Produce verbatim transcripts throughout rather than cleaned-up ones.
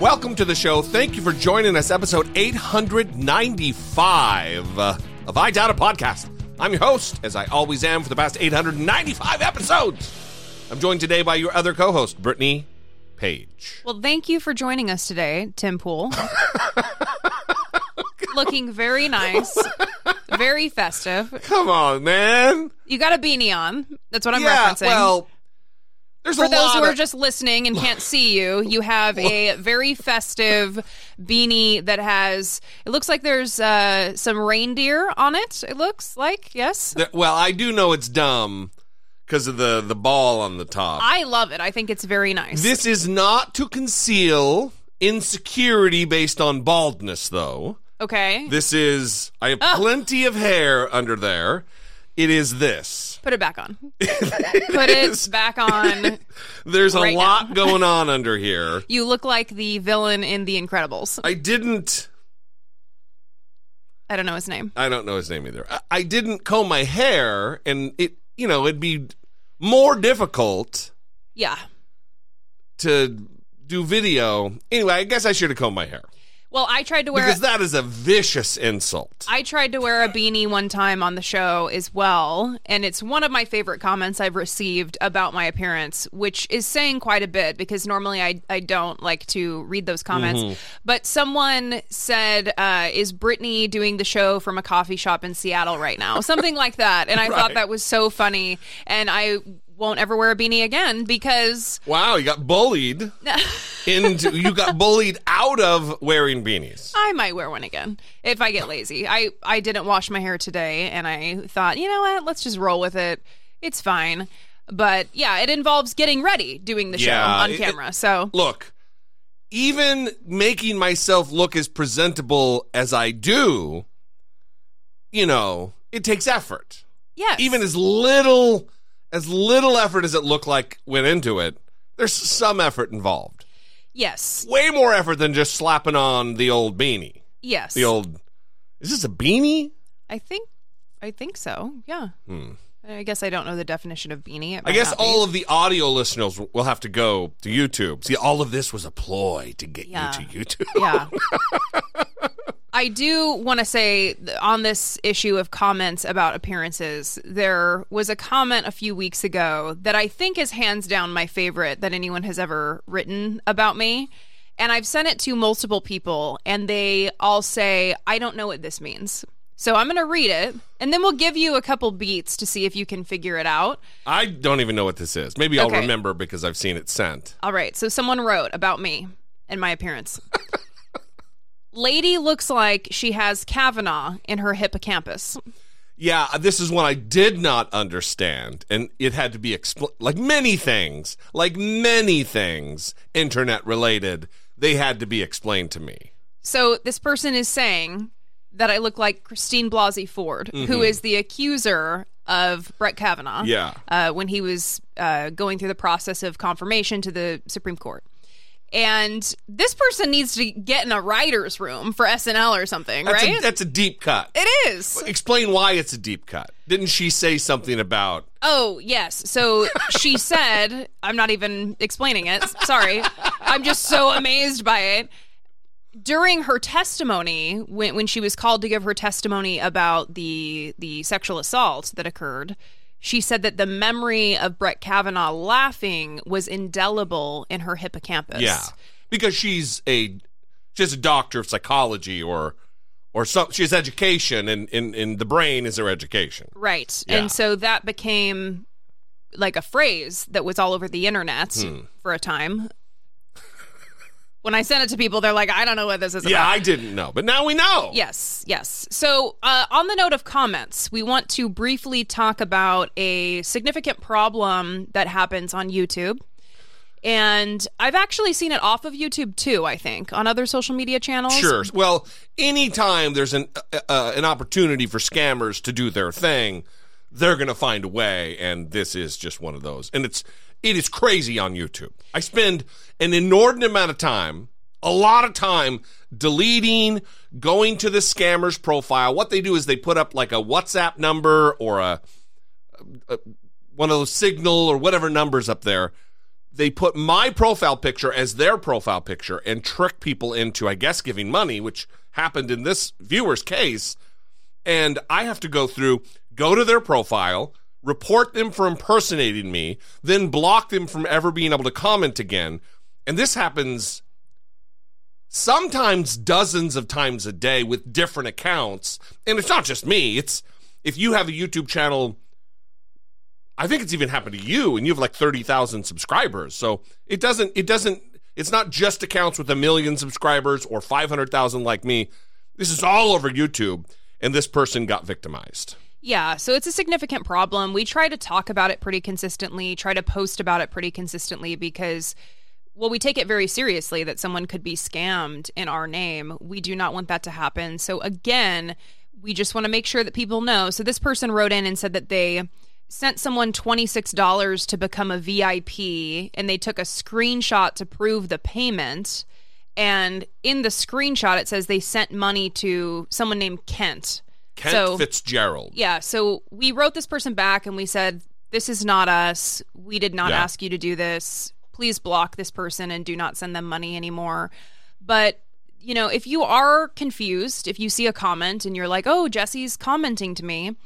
Welcome to the show. Thank you for joining us. Episode eight hundred ninety-five of I Doubt It Podcast. I'm your host, as I always am for the past eight hundred ninety-five episodes. I'm joined today by your other co-host, Brittany Page. Well, thank you for joining us today, Tim Pool. Looking very nice. Very festive. Come on, man. You got a beanie on. That's what I'm yeah, referencing. Well, There's For those who are of... just listening and can't see you, you have a very festive beanie that has, it looks like there's uh, some reindeer on it, it looks like, yes? The, well, I do know it's dumb because of the, the ball on the top. I love it. I think it's very nice. This is not to conceal insecurity based on baldness, though. Okay. This is, I have oh. plenty of hair under there. It is this. Put it back on. it Put is, it back on. There's right a lot now. going on under here. You look like the villain in The Incredibles. I didn't. I don't know his name. I don't know his name either. I, I didn't comb my hair, and it, you know, it'd be more difficult. Yeah. To do video. Anyway, I guess I should have combed my hair. Well, I tried to wear... Because a, that is a vicious insult. I tried to wear a beanie one time on the show as well, and it's one of my favorite comments I've received about my appearance, which is saying quite a bit, because normally I, I don't like to read those comments. Mm-hmm. But someone said, uh, is Brittany doing the show from a coffee shop in Seattle right now? Something like that. And I right. thought that was so funny, and I... won't ever wear a beanie again because... Wow, you got bullied. into You got bullied out of wearing beanies. I might wear one again if I get lazy. I, I didn't wash my hair today, and I thought, you know what, let's just roll with it. It's fine. But, yeah, it involves getting ready, doing the yeah, show on camera, it, so... Look, even making myself look as presentable as I do, you know, it takes effort. Yes. Even as little... As little effort as it looked like went into it, there's some effort involved. Yes. Way more effort than just slapping on the old beanie. Yes. The old... Is this a beanie? I think I think so, yeah. Hmm. I guess I don't know the definition of beanie. I guess all of the audio listeners will have to go to YouTube. See, all of this was a ploy to get yeah. you to YouTube. Yeah. I do want to say on this issue of comments about appearances, there was a comment a few weeks ago that I think is hands down my favorite that anyone has ever written about me. And I've sent it to multiple people, and they all say, I don't know what this means. So I'm going to read it, and then we'll give you a couple beats to see if you can figure it out. I don't even know what this is. Maybe I'll okay. remember because I've seen it sent. All right. So someone wrote about me and my appearance. Lady looks like she has Kavanaugh in her hippocampus. Yeah, this is one I did not understand, and it had to be expl- like many things, like many things internet related. They had to be explained to me. So this person is saying that I look like Christine Blasey Ford, mm-hmm. who is the accuser of Brett Kavanaugh. Yeah, uh, when he was uh, going through the process of confirmation to the Supreme Court. And this person needs to get in a writer's room for S N L or something, that's right? A, that's a deep cut. It is. Explain why it's a deep cut. Didn't she say something about... Oh, yes. So she said... I'm not even explaining it. Sorry. I'm just so amazed by it. During her testimony, when, when she was called to give her testimony about the the sexual assault that occurred... She said that the memory of Brett Kavanaugh laughing was indelible in her hippocampus. Yeah, because she's a she's a doctor of psychology or or some she has education, and in in the brain is her education. Right, yeah. And so that became like a phrase that was all over the internet hmm. for a time. When I send it to people, they're like, I don't know what this is about. Yeah, I didn't know. But now we know. Yes, yes. So uh, on the note of comments, we want to briefly talk about a significant problem that happens on YouTube. And I've actually seen it off of YouTube, too, I think, on other social media channels. Sure. Well, anytime there's an uh, an opportunity for scammers to do their thing, they're going to find a way. And this is just one of those. And it's it is crazy on YouTube. I spend an inordinate amount of time, a lot of time, deleting, going to the scammer's profile. What they do is they put up like a WhatsApp number or a, a one of those Signal or whatever numbers up there. They put my profile picture as their profile picture and trick people into, I guess, giving money, which happened in this viewer's case. And I have to go through, go to their profile, report them for impersonating me, then block them from ever being able to comment again. And this happens sometimes dozens of times a day with different accounts. And it's not just me. It's if you have a YouTube channel, I think it's even happened to you, and you have like thirty thousand subscribers. So it doesn't, it doesn't, it's not just accounts with a million subscribers or five hundred thousand like me. This is all over YouTube, and this person got victimized. Yeah, so it's a significant problem. We try to talk about it pretty consistently, try to post about it pretty consistently because, well, we take it very seriously that someone could be scammed in our name. We do not want that to happen. So again, we just want to make sure that people know. So this person wrote in and said that they sent someone twenty-six dollars to become a V I P, and they took a screenshot to prove the payment. And in the screenshot, it says they sent money to someone named Kent. Kent so, Fitzgerald. Yeah, so we wrote this person back, and we said, this is not us. We did not yeah. ask you to do this. Please block this person and do not send them money anymore. But, you know, if you are confused, if you see a comment and you're like, oh, Jesse's commenting to me,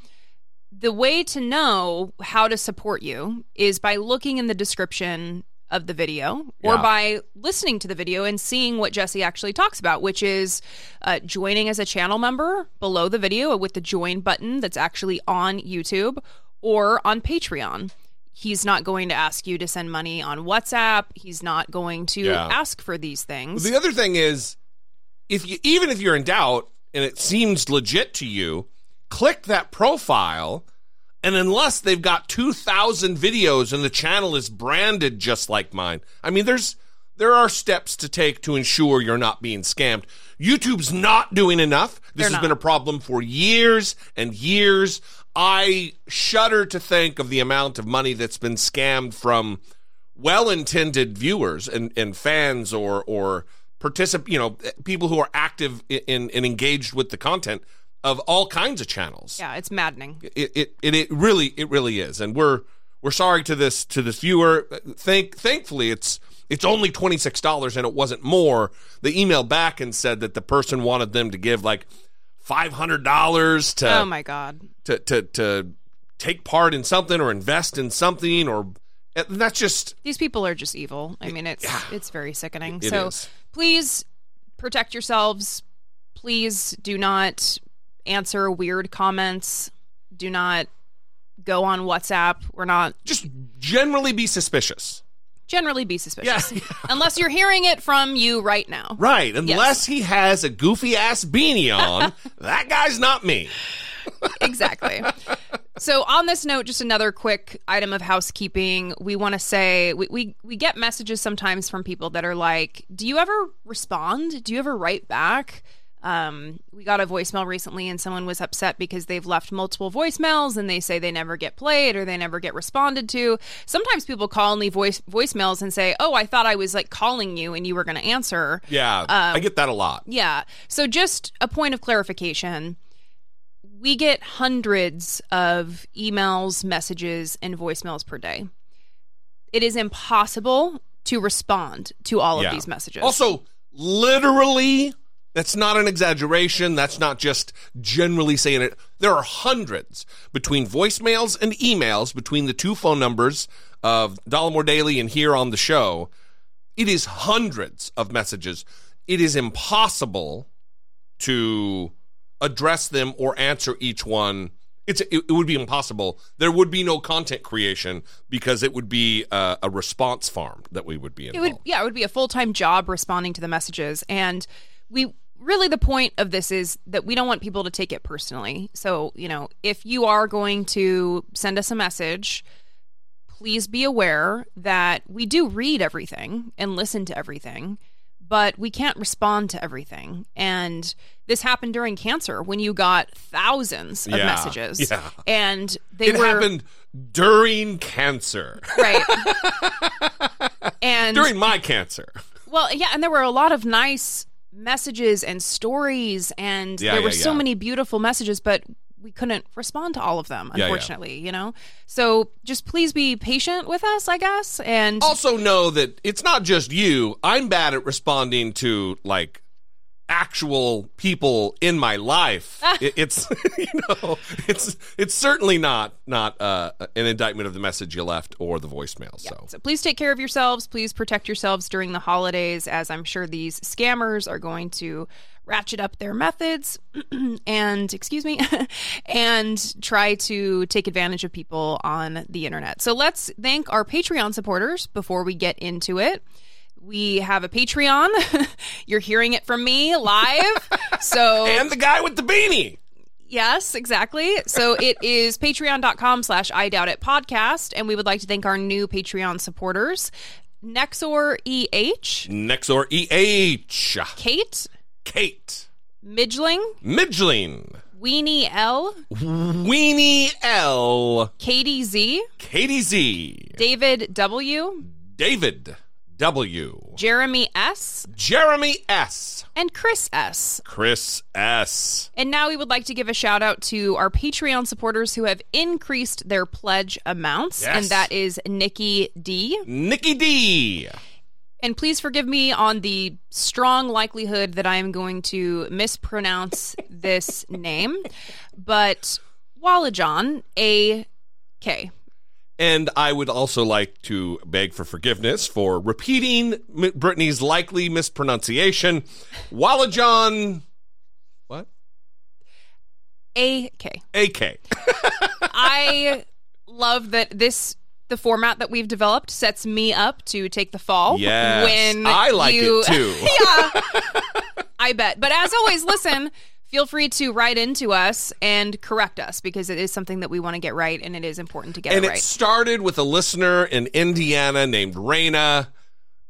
the way to know how to support you is by looking in the description of the video or yeah. by listening to the video and seeing what Jesse actually talks about, which is uh, joining as a channel member below the video with the join button that's actually on YouTube or on Patreon. He's not going to ask you to send money on WhatsApp. He's not going to yeah. ask for these things. The other thing is, if you, even if you're in doubt and it seems legit to you, click that profile, and unless they've got two thousand videos and the channel is branded just like mine, I mean, there's there are steps to take to ensure you're not being scammed. YouTube's not doing enough. This They're has not. been a problem for years and years. I shudder to think of the amount of money that's been scammed from well-intended viewers and, and fans or or particip- you know, people who are active in and engaged with the content of all kinds of channels. Yeah, it's maddening. It it, it it really it really is, and we're we're sorry to this to this viewer. Thank thankfully it's it's only twenty-six dollars, and it wasn't more. They emailed back and said that the person wanted them to give like five hundred dollars to oh my god to to to take part in something or invest in something or. That's just these people are just evil. I mean, it's yeah. it's very sickening. It, it so is. Please protect yourselves. Please do not answer weird comments. Do not go on WhatsApp. We're not just generally be suspicious. Generally be suspicious. Yeah. Unless you're hearing it from you right now. Right. Unless yes. he has a goofy ass beanie on. That guy's not me. Exactly. So on this note, just another quick item of housekeeping. We want to say we, we we get messages sometimes from people that are like, do you ever respond? Do you ever write back? Um, we got a voicemail recently and someone was upset because they've left multiple voicemails and they say they never get played or they never get responded to. Sometimes people call and leave voice voicemails and say, oh, I thought I was like calling you and you were going to answer. Yeah, um, I get that a lot. Yeah. So just a point of clarification. We get hundreds of emails, messages, and voicemails per day. It is impossible to respond to all yeah. of these messages. Also, literally, that's not an exaggeration. That's not just generally saying it. There are hundreds between voicemails and emails between the two phone numbers of Dollemore Daily and here on the show. It is hundreds of messages. It is impossible to address them or answer each one It's it would be impossible. There would be no content creation because it would be a, a response farm that we would be involved. It would, yeah, it would be a full-time job responding to the messages. And we really, the point of this is that we don't want people to take it personally. So, you know, if you are going to send us a message, please be aware that we do read everything and listen to everything, but we can't respond to everything. And this happened during cancer when you got thousands of yeah, messages. Yeah. And they it were... It happened during cancer. Right. And during my cancer. Well, yeah, and there were a lot of nice messages and stories, and yeah, there were yeah, so yeah. many beautiful messages, but we couldn't respond to all of them, unfortunately, yeah, yeah. you know? So just please be patient with us, I guess. And also know that it's not just you. I'm bad at responding to, like, actual people in my life. it, it's, you know, it's it's certainly not not uh, an indictment of the message you left or the voicemail. Yeah. So. so please take care of yourselves. Please protect yourselves during the holidays, as I'm sure these scammers are going to ratchet up their methods and, excuse me, and try to take advantage of people on the internet. So let's thank our Patreon supporters before we get into it. We have a Patreon. You're hearing it from me live. So and the guy with the beanie. Yes, exactly. So it is patreon.com slash I Doubt It Podcast. And we would like to thank our new Patreon supporters. Nexor E H. Nexor E H. Kate. Kate. Midgling. Midgling. Weenie L. Weenie L. Katie Z. Katie Z. David W. David W. Jeremy S. Jeremy S. And Chris S. Chris S. And now we would like to give a shout out to our Patreon supporters who have increased their pledge amounts. Yes. And that is Nikki D. Nikki D. And please forgive me on the strong likelihood that I am going to mispronounce this name, but Wallajon A K. And I would also like to beg for forgiveness for repeating Brittany's likely mispronunciation. Wallajon... What? A K. A K. I love that this... The format that we've developed sets me up to take the fall. Yes, when I like you... it too. Yeah, I bet. But as always, listen, feel free to write into us and correct us because it is something that we want to get right and it is important to get and it right. And it started with a listener in Indiana named Raina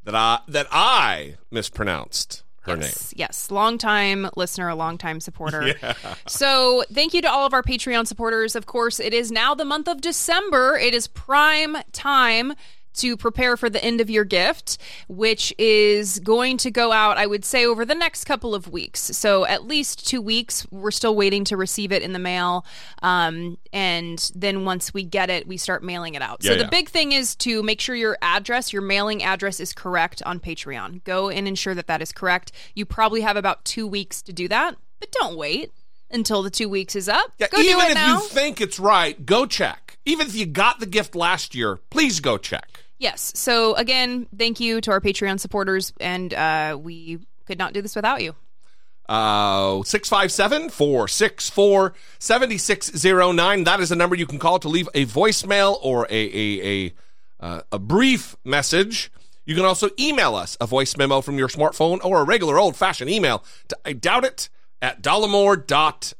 that I, that I mispronounced. Her yes, name. yes. Long-time listener, a long-time supporter. Yeah. So thank you to all of our Patreon supporters. Of course, it is now the month of December. It is prime time to prepare for the end of your gift, which is going to go out, I would say, over the next couple of weeks. So at least two weeks. We're still waiting to receive it in the mail. Um, and then once we get it, we start mailing it out. Yeah, so the yeah. big thing is to make sure your address, your mailing address is correct on Patreon. Go and ensure that that is correct. You probably have about two weeks to do that, but don't wait until the two weeks is up. Yeah, go do it now. Even if you think it's right, go check. Even if you got the gift last year, please go check. Yes. So, again, thank you to our Patreon supporters, and uh, we could not do this without you. Uh, six five seven, four six four, seven six zero nine. That is the number you can call to leave a voicemail or a a, a, uh, a brief message. You can also email us a voice memo from your smartphone or a regular old-fashioned email to I Doubt It at dollemore dot com.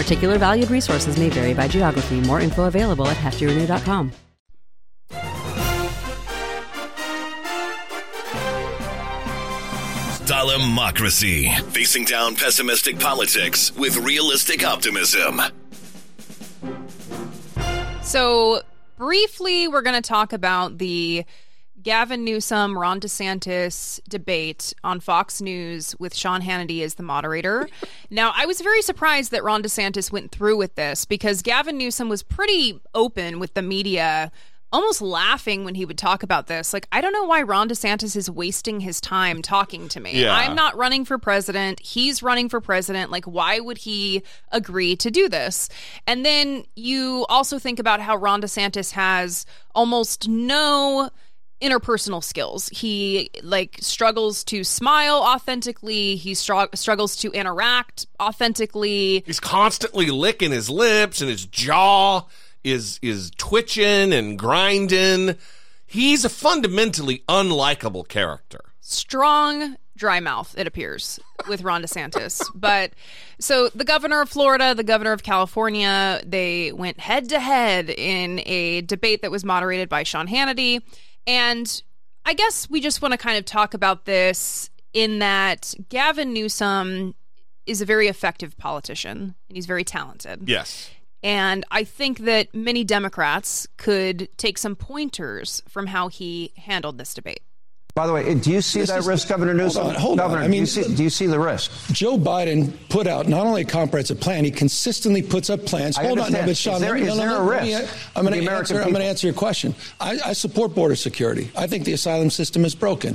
Particular valued resources may vary by geography. More info available at hefty renew dot com. Dollemocracy. Facing down pessimistic politics with realistic optimism. So, briefly, we're going to talk about the Gavin Newsom, Ron DeSantis debate on Fox News with Sean Hannity as the moderator. Now, I was very surprised that Ron DeSantis went through with this because Gavin Newsom was pretty open with the media almost laughing when he would talk about this. Like, I don't know why Ron DeSantis is wasting his time talking to me. Yeah. I'm not running for president. He's running for president. Like, why would he agree to do this? And then you also think about how Ron DeSantis has almost no interpersonal skills. He like struggles to smile authentically. He str- struggles to interact authentically. He's constantly licking his lips, and his jaw is is twitching and grinding. He's a fundamentally unlikable character. Strong dry mouth, it appears, with Ron DeSantis. But so the governor of Florida, the governor of California, they went head to head in a debate that was moderated by Sean Hannity. And I guess we just want to kind of talk about this in that Gavin Newsom is a very effective politician, and he's very talented. Yes. And I think that many Democrats could take some pointers from how he handled this debate. By the way, do you see this that is, risk, Governor Newsom? Hold on, hold Governor, on. I mean, do you, see, do you see the risk? Joe Biden put out not only a comprehensive plan, he consistently puts up plans. I hold understand. on, no, but Sean, is there, no, is no, there no, a risk? Me, I'm going to answer your question. I, I support border security. I think the asylum system is broken.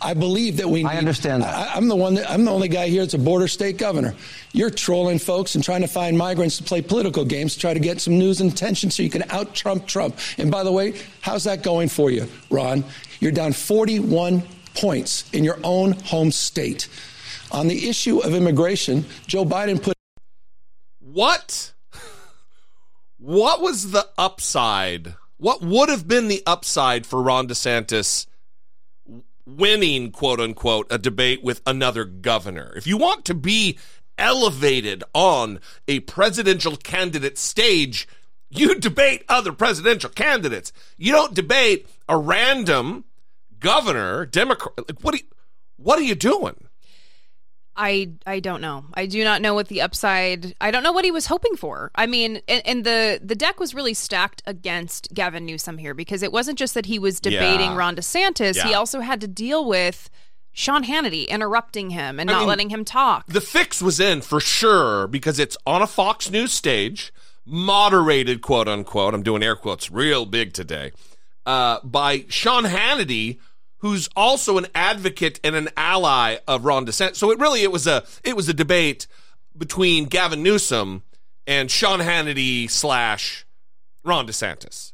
I believe that we need. I understand that. I, I'm the one. That, I'm the only guy here that's a border state governor. You're trolling folks and trying to find migrants to play political games, to try to get some news and attention so you can out Trump Trump. And by the way, how's that going for you, Ron? You're down forty-one points in your own home state. On the issue of immigration, Joe Biden put. What? What was the upside? What would have been the upside for Ron DeSantis winning, quote unquote, a debate with another governor? If you want to be elevated on a presidential candidate stage, you debate other presidential candidates. You don't debate a random governor, Democrat. Like, what are you, what are you doing? I I don't know. I do not know what the upside. I don't know what he was hoping for. I mean, and, and the the deck was really stacked against Gavin Newsom here, because it wasn't just that he was debating yeah. Ron DeSantis. Yeah. He also had to deal with Sean Hannity interrupting him and I not mean, letting him talk. The fix was in for sure, because it's on a Fox News stage, moderated, quote unquote. I'm doing air quotes real big today, uh, by Sean Hannity, who's also an advocate and an ally of Ron DeSantis. So it really, it was a it was a debate between Gavin Newsom and Sean Hannity slash Ron DeSantis.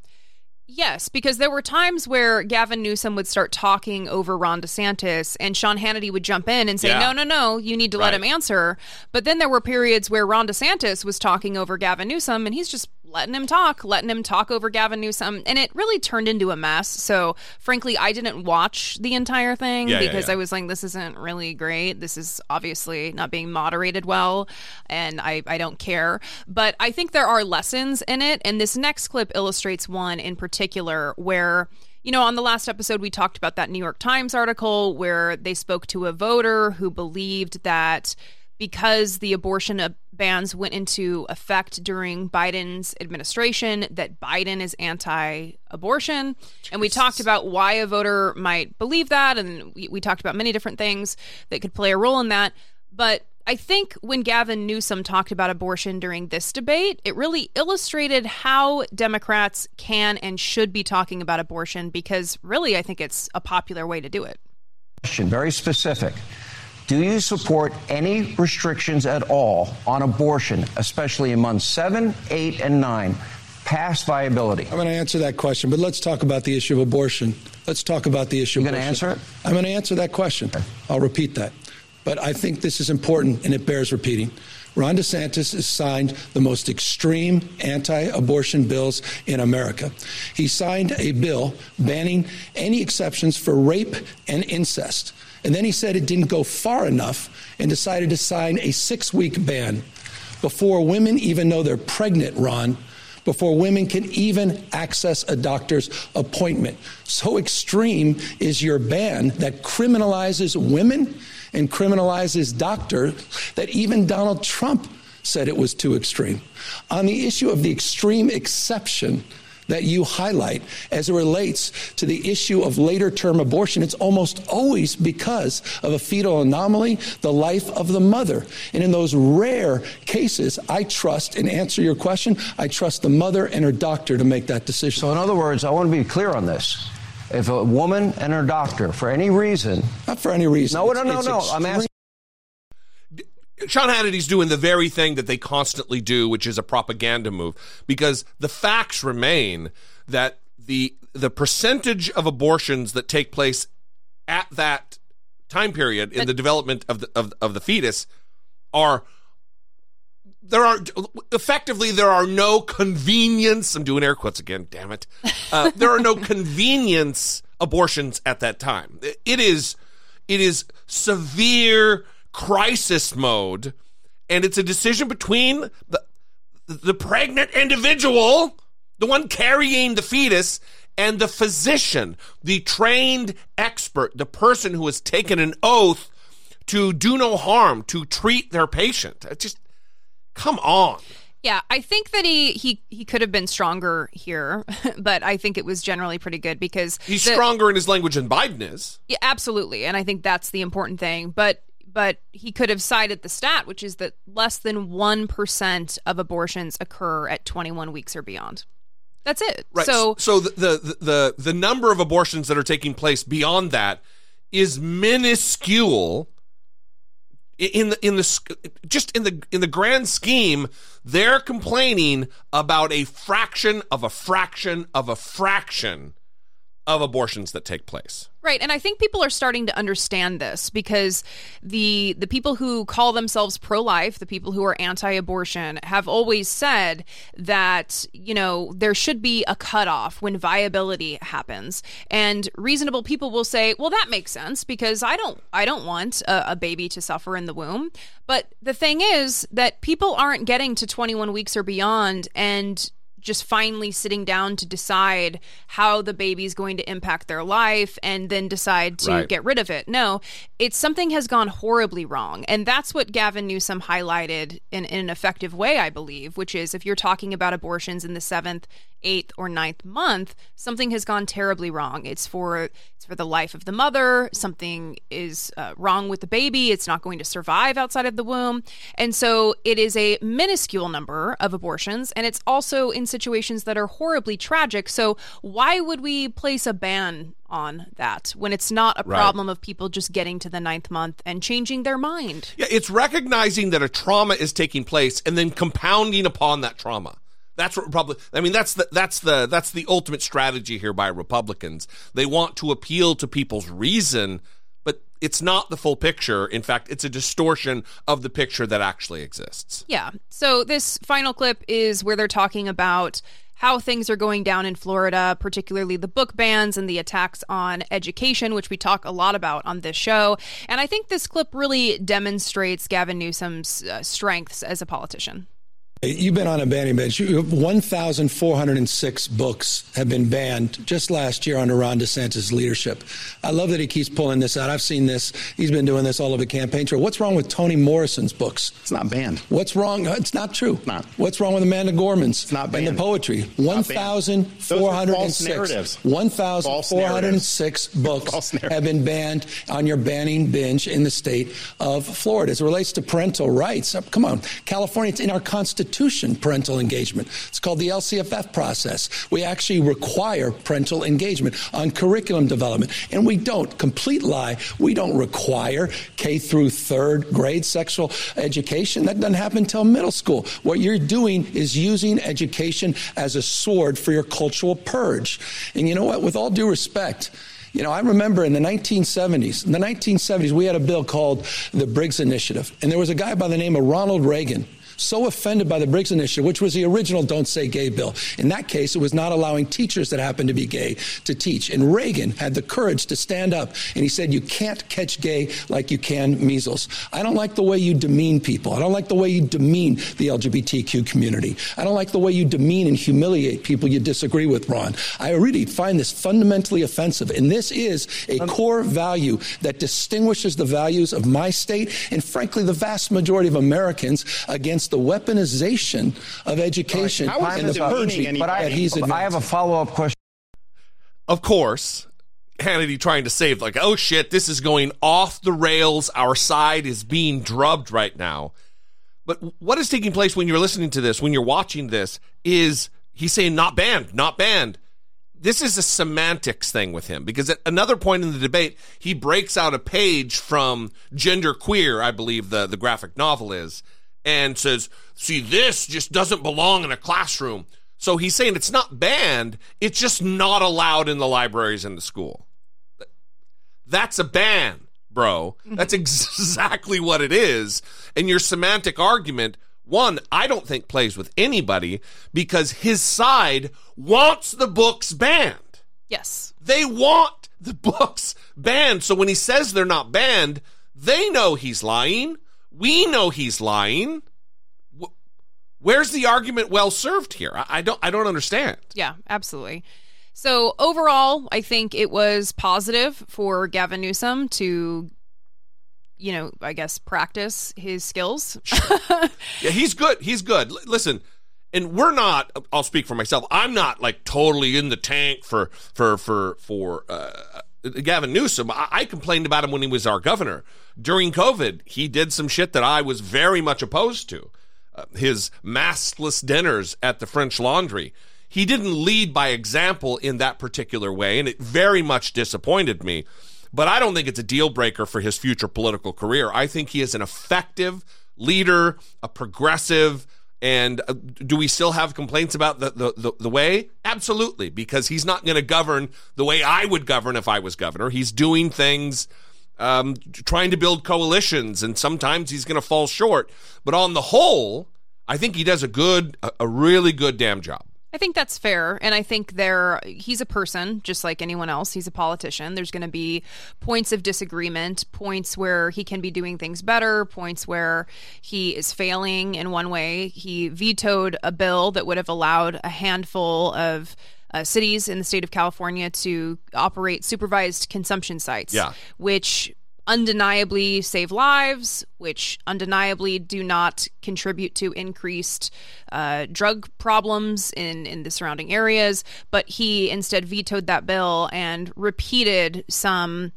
Yes, because there were times where Gavin Newsom would start talking over Ron DeSantis, and Sean Hannity would jump in and say, yeah. no, no, no, you need to right. let him answer. But then there were periods where Ron DeSantis was talking over Gavin Newsom, and he's just letting him talk, letting him talk over Gavin Newsom. And it really turned into a mess. So, frankly, I didn't watch the entire thing yeah, because yeah, yeah. I was like, this isn't really great. This is obviously not being moderated well, and I, I don't care. But I think there are lessons in it, and this next clip illustrates one in particular. particular where, you know, on the last episode, we talked about that New York Times article where they spoke to a voter who believed that because the abortion bans went into effect during Biden's administration, that Biden is anti-abortion. Jeez. And we talked about why a voter might believe that. And we, we talked about many different things that could play a role in that. But I think when Gavin Newsom talked about abortion during this debate, it really illustrated how Democrats can and should be talking about abortion, because really I think it's a popular way to do it. Very specific. Do you support any restrictions at all on abortion, especially in months seven, eight, and nine, past viability? I'm going to answer that question, but let's talk about the issue of abortion. Let's talk about the issue You're of abortion. You're going to answer it? I'm going to answer that question. I'll repeat that. But I think this is important, and it bears repeating. Ron DeSantis has signed the most extreme anti-abortion bills in America. He signed a bill banning any exceptions for rape and incest. And then he said it didn't go far enough and decided to sign a six-week ban before women even know they're pregnant, Ron, before women can even access a doctor's appointment. So extreme is your ban that criminalizes women and criminalizes doctors that even Donald Trump said it was too extreme. On the issue of the extreme exception that you highlight as it relates to the issue of later term abortion, it's almost always because of a fetal anomaly, the life of the mother. And in those rare cases, I trust, and answer your question, I trust the mother and her doctor to make that decision. So in other words, I want to be clear on this. If a woman and her doctor, for any reason... Not for any reason. No, no, no, no. I'm asking... Sean Hannity's doing the very thing that they constantly do, which is a propaganda move, because the facts remain that the the percentage of abortions that take place at that time period in the development of the, of, of the fetus are... There are effectively there are no convenience. I'm doing air quotes again. Damn it! Uh, there are no convenience abortions at that time. It is it is severe crisis mode, and it's a decision between the the pregnant individual, the one carrying the fetus, and the physician, the trained expert, the person who has taken an oath to do no harm, to treat their patient. It just Come on. Yeah, I think that he, he, he could have been stronger here, but I think it was generally pretty good because... He's the, stronger in his language than Biden is. Yeah, absolutely, and I think that's the important thing. But but he could have cited the stat, which is that less than one percent of abortions occur at twenty-one weeks or beyond. That's it. Right. So, so the, the, the, the number of abortions that are taking place beyond that is minuscule... In the in the just in the in the grand scheme, they're complaining about a fraction of a fraction of a fraction of abortions that take place. Right, and I think people are starting to understand this because the the people who call themselves pro-life, the people who are anti-abortion, have always said that, you know, there should be a cutoff when viability happens. And reasonable people will say, well, that makes sense because I don't I don't want a, a baby to suffer in the womb. But the thing is that people aren't getting to twenty-one weeks or beyond and just finally sitting down to decide how the baby's going to impact their life and then decide to right. get rid of it. No, it's something has gone horribly wrong. And that's what Gavin Newsom highlighted in, in an effective way, I believe, which is if you're talking about abortions in the seventh, eighth, or ninth month, something has gone terribly wrong. It's for it's for the life of the mother. Something is uh, wrong with the baby. It's not going to survive outside of the womb. And so it is a minuscule number of abortions, and it's also in situations that are horribly tragic. So why would we place a ban on that when it's not a problem right. of people just getting to the ninth month and changing their mind? Yeah, it's recognizing that a trauma is taking place and then compounding upon that trauma. That's what Republic. I mean, that's the that's the that's the ultimate strategy here by Republicans. They want to appeal to people's reason, but it's not the full picture. In fact, it's a distortion of the picture that actually exists. Yeah. So this final clip is where they're talking about how things are going down in Florida, particularly the book bans and the attacks on education, which we talk a lot about on this show. And I think this clip really demonstrates Gavin Newsom's uh, strengths as a politician. You've been on a banning bench. one thousand four hundred six books have been banned just last year under Ron DeSantis' leadership. I love that he keeps pulling this out. I've seen this. He's been doing this all over the campaign trail. What's wrong with Toni Morrison's books? It's not banned. What's wrong? It's not true. It's not. What's wrong with Amanda Gorman's? It's not banned. And the poetry. one thousand four hundred six. Those are false narratives. one thousand four hundred six books have been banned on your banning bench in the state of Florida. As it relates to parental rights, come on. California, it's in our Constitution. Parental engagement. It's called the L C F F process. We actually require parental engagement on curriculum development, and we don't. Complete lie. We don't require K through third grade sexual education. That doesn't happen until middle school. What you're doing is using education as a sword for your cultural purge. And you know what? With all due respect, you know, I remember in the nineteen seventies, in the nineteen seventies, we had a bill called the Briggs Initiative, and there was a guy by the name of Ronald Reagan, so offended by the Briggs Initiative, which was the original Don't Say Gay bill. In that case, it was not allowing teachers that happened to be gay to teach. And Reagan had the courage to stand up, and he said, you can't catch gay like you can measles. I don't like the way you demean people. I don't like the way you demean the L G B T Q community. I don't like the way you demean and humiliate people you disagree with, Ron. I really find this fundamentally offensive, and this is a um, core value that distinguishes the values of my state and, frankly, the vast majority of Americans against against the weaponization of education. Right. How is it but I, he's I have a follow-up question. Of course, Hannity trying to save, like, oh, shit, this is going off the rails. Our side is being drubbed right now. But what is taking place when you're listening to this, when you're watching this, is he's saying not banned, not banned. This is a semantics thing with him, because at another point in the debate, he breaks out a page from Genderqueer, I believe the, the graphic novel is, and says, see, this just doesn't belong in a classroom. So he's saying it's not banned, it's just not allowed in the libraries in the school. That's a ban, bro. That's exactly what it is. And your semantic argument, one, I don't think plays with anybody, because his side wants the books banned. Yes. They want the books banned. So when he says they're not banned, they know he's lying. We know he's lying. Where's the argument well served here? I don't I don't understand. Yeah, absolutely. So overall, I think it was positive for Gavin Newsom to, you know, I guess practice his skills. Sure. Yeah, he's good. He's good. L- listen, and we're not, I'll speak for myself, I'm not like totally in the tank for for for for uh, Gavin Newsom. I-, I complained about him when he was our governor. During COVID, he did some shit that I was very much opposed to. Uh, his maskless dinners at the French Laundry. He didn't lead by example in that particular way, and it very much disappointed me. But I don't think it's a deal breaker for his future political career. I think he is an effective leader, a progressive, and uh, do we still have complaints about the, the, the, the way? Absolutely, because he's not going to govern the way I would govern if I was governor. He's doing things... Um, trying to build coalitions, and sometimes he's going to fall short. But on the whole, I think he does a good, a, a really good damn job. I think that's fair, and I think there he's a person just like anyone else. He's a politician. There's going to be points of disagreement, points where he can be doing things better, points where he is failing in one way. He vetoed a bill that would have allowed a handful of Uh, cities in the state of California to operate supervised consumption sites, yeah. which undeniably save lives, which undeniably do not contribute to increased uh, drug problems in, in the surrounding areas. But he instead vetoed that bill and repeated some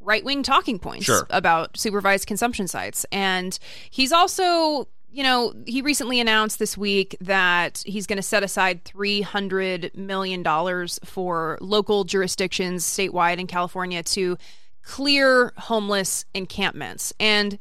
right-wing talking points sure. about supervised consumption sites. And he's also... You know, he recently announced this week that he's going to set aside three hundred million dollars for local jurisdictions statewide in California to clear homeless encampments. And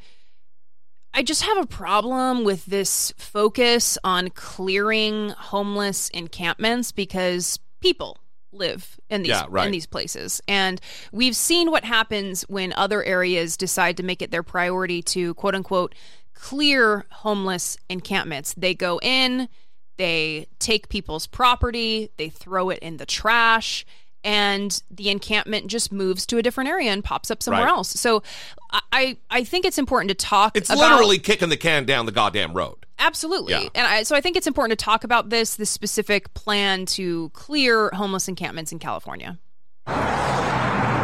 I just have a problem with this focus on clearing homeless encampments, because people live in these yeah, right. in these places. And we've seen what happens when other areas decide to make it their priority to, quote unquote, clear homeless encampments. They go in, they take people's property, they throw it in the trash, and the encampment just moves to a different area and pops up somewhere right. else. So I, I think it's important to talk it's about... It's literally kicking the can down the goddamn road. Absolutely. Yeah. And I, so I think it's important to talk about this, this specific plan to clear homeless encampments in California.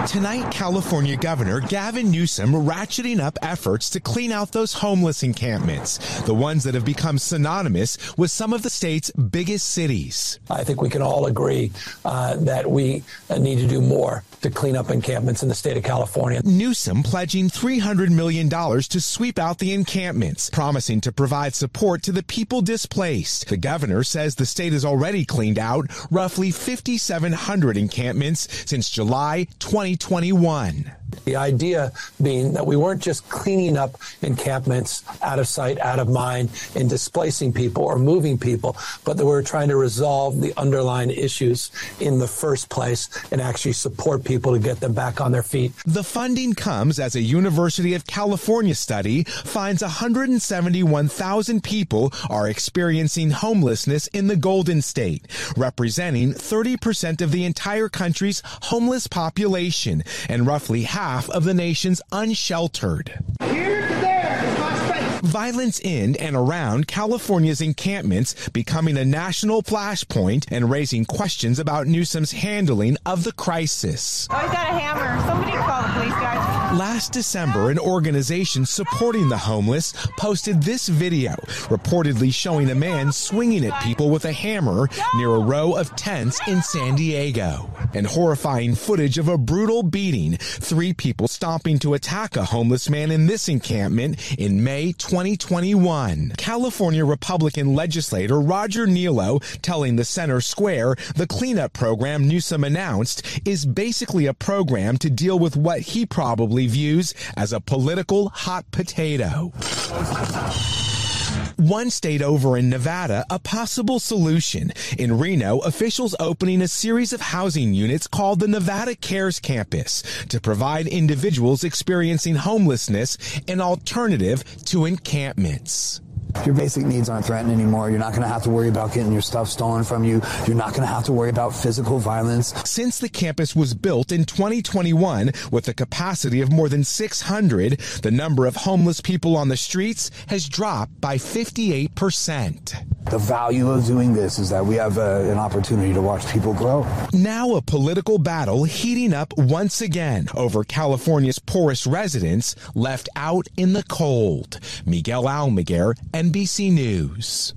Tonight, California Governor Gavin Newsom ratcheting up efforts to clean out those homeless encampments, the ones that have become synonymous with some of the state's biggest cities. I think we can all agree uh, that we need to do more to clean up encampments in the state of California. Newsom pledging three hundred million dollars to sweep out the encampments, promising to provide support to the people displaced. The governor says the state has already cleaned out roughly five thousand seven hundred encampments since July twenty twenty-one. The idea being that we weren't just cleaning up encampments out of sight, out of mind, and displacing people or moving people, but that we were trying to resolve the underlying issues in the first place and actually support people to get them back on their feet. The funding comes as a University of California study finds one hundred seventy-one thousand people are experiencing homelessness in the Golden State, representing thirty percent of the entire country's homeless population and roughly half of the nation's unsheltered. Here to there is my space. Violence in and around California's encampments becoming a national flashpoint and raising questions about Newsom's handling of the crisis. Oh, he's got a hammer. Somebody call the police, guys. Last December, an organization supporting the homeless posted this video, reportedly showing a man swinging at people with a hammer near a row of tents in San Diego, and horrifying footage of a brutal beating, three people stomping to attack a homeless man in this encampment in May twenty twenty-one. California Republican legislator Roger Nilo telling the Center Square the cleanup program Newsom announced is basically a program to deal with what he probably views as a political hot potato. One state over in Nevada, a possible solution. In Reno, officials opening a series of housing units called the Nevada Cares Campus to provide individuals experiencing homelessness an alternative to encampments. Your basic needs aren't threatened anymore. You're not going to have to worry about getting your stuff stolen from you. You're not going to have to worry about physical violence. Since the campus was built in twenty twenty-one with a capacity of more than six hundred, the number of homeless people on the streets has dropped by fifty-eight percent. The value of doing this is that we have uh, an opportunity to watch people grow. Now a political battle heating up once again over California's poorest residents left out in the cold. Miguel Almaguer, N B C News.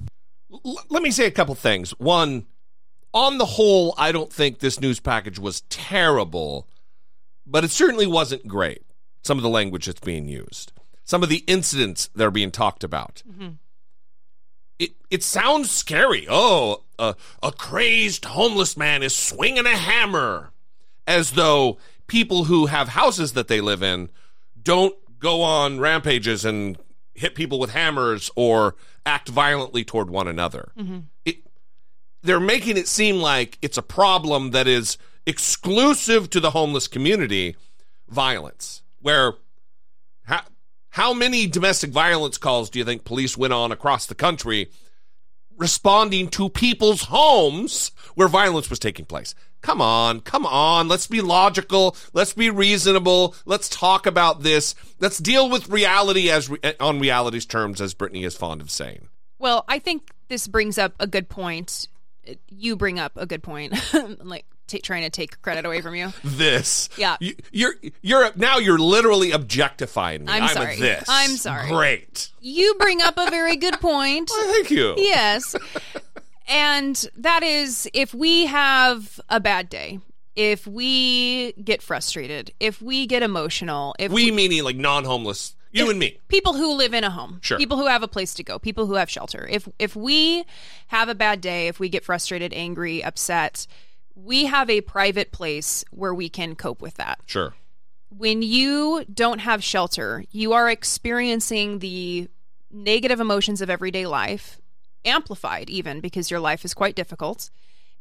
L- let me say a couple things. One, on the whole, I don't think this news package was terrible, but it certainly wasn't great. Some of the language that's being used, some of the incidents that are being talked about. Mm-hmm. It it sounds scary. Oh, a, a crazed homeless man is swinging a hammer, as though people who have houses that they live in don't go on rampages and hit people with hammers or act violently toward one another. Mm-hmm. It, they're making it seem like it's a problem that is exclusive to the homeless community, violence, where how, how many domestic violence calls do you think police went on across the country responding to people's homes where violence was taking place? Come on, come on. Let's be logical. Let's be reasonable. Let's talk about this. Let's deal with reality as re- on reality's terms, as Brittany is fond of saying. Well, I think this brings up a good point. You bring up a good point. like t- trying to take credit away from you. This. Yeah. You, you're you're now you're literally objectifying me. I'm, I'm sorry. A this. I'm sorry. Great. You bring up a very good point. Well, thank you. Yes. And that is, if we have a bad day, if we get frustrated, if we get emotional, if we, we meaning like non-homeless, you and me, people who live in a home, sure, people who have a place to go, people who have shelter. If if we have a bad day, if we get frustrated, angry, upset, we have a private place where we can cope with that. Sure. When you don't have shelter, you are experiencing the negative emotions of everyday life, amplified even because your life is quite difficult,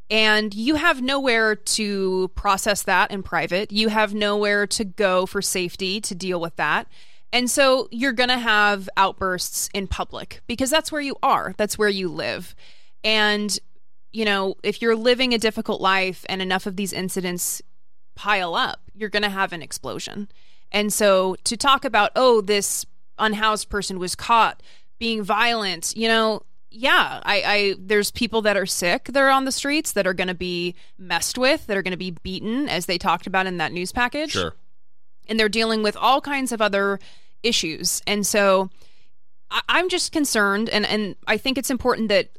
and you have nowhere to process that in private. You have nowhere to go for safety to deal with that. And so you're going to have outbursts in public because that's where you are. That's where you live. And, you know, if you're living a difficult life and enough of these incidents pile up, you're going to have an explosion. And so to talk about, oh, this unhoused person was caught being violent, you know, yeah, I, I there's people that are sick that are on the streets that are going to be messed with, that are going to be beaten, as they talked about in that news package. Sure. And they're dealing with all kinds of other issues. And so I, I'm just concerned, and, and I think it's important that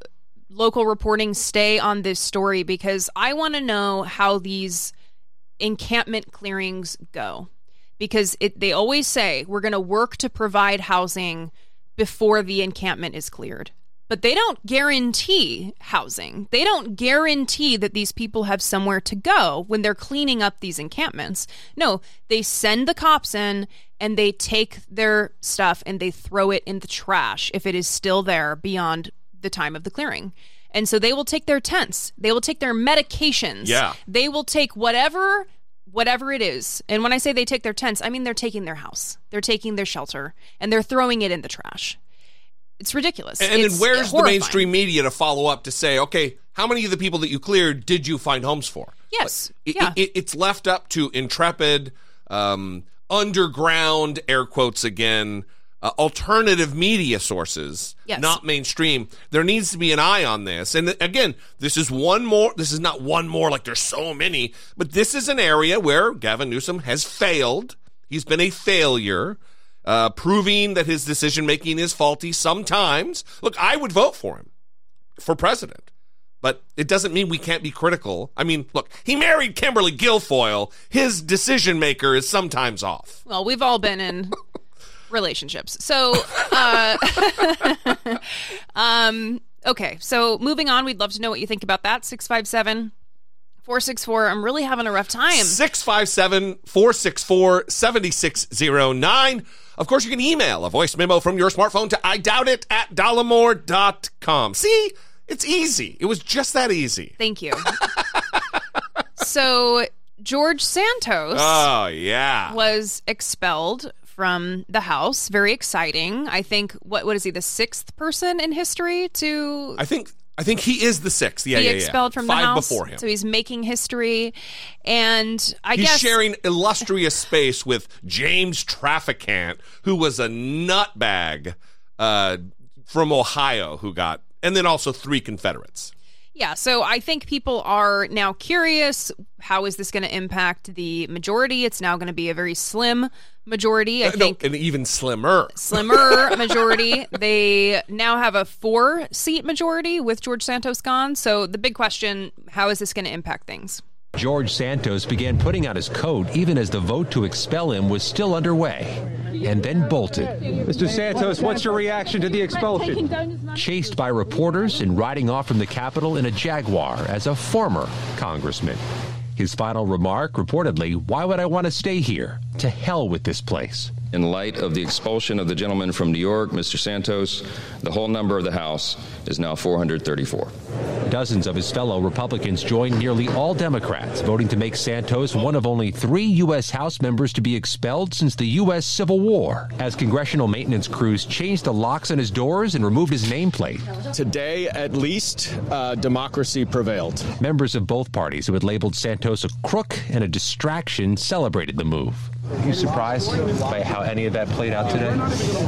local reporting stay on this story because I want to know how these encampment clearings go. Because it, they always say, we're going to work to provide housing before the encampment is cleared. But they don't guarantee housing. They don't guarantee that these people have somewhere to go when they're cleaning up these encampments. No, they send the cops in and they take their stuff and they throw it in the trash if it is still there beyond the time of the clearing. And so they will take their tents. They will take their medications. Yeah. They will take whatever... whatever it is. And when I say they take their tents, I mean they're taking their house. They're taking their shelter and they're throwing it in the trash. It's ridiculous. And it's then where's horrifying. The mainstream media to follow up to say, okay, how many of the people that you cleared did you find homes for? Yes. Like, yeah. it, it, it's left up to intrepid, um, underground, air quotes again, uh, alternative media sources, yes, not mainstream. There needs to be an eye on this. And again, this is one more. This is not one more like there's so many, but this is an area where Gavin Newsom has failed. He's been a failure, uh, proving that his decision-making is faulty sometimes. Look, I would vote for him for president, but it doesn't mean we can't be critical. I mean, look, he married Kimberly Guilfoyle. His decision-maker is sometimes off. Well, we've all been in relationships. So, uh, um, okay, so moving on, we'd love to know what you think about that, six five seven four six four. I'm really having a rough time. six five seven, four six four, seven six zero nine. Of course, you can email a voice memo from your smartphone to I doubt it at dollemore dot com. See? It's easy. It was just that easy. Thank you. So, George Santos oh, yeah. was expelled from the House. Very exciting. I think, what what is he, the sixth person in history to... I think... I think he is the sixth. Yeah, he yeah, yeah. expelled from Five the House. Before him. So he's making history. And I he's guess... He's sharing illustrious space with James Traficant, who was a nutbag uh, from Ohio who got... And then also three Confederates. Yeah, so I think people are now curious, how is this going to impact the majority? It's now going to be a very slim majority. I no, think an even slimmer. Slimmer majority. They now have a four-seat majority with George Santos gone. So the big question, how is this going to impact things? George Santos began putting on his coat even as the vote to expel him was still underway, and then bolted. Mister Santos, what's your reaction to the expulsion? Chased by reporters and riding off from the Capitol in a Jaguar as a former congressman. His final remark, reportedly, why would I want to stay here? To hell with this place. In light of the expulsion of the gentleman from New York, Mister Santos, the whole number of the House is now four hundred thirty-four. Dozens of his fellow Republicans joined nearly all Democrats, voting to make Santos one of only three U S. House members to be expelled since the U S. Civil War, as congressional maintenance crews changed the locks on his doors and removed his nameplate. Today, at least, uh, democracy prevailed. Members of both parties who had labeled Santos a crook and a distraction celebrated the move. Are you surprised by how any of that played out today?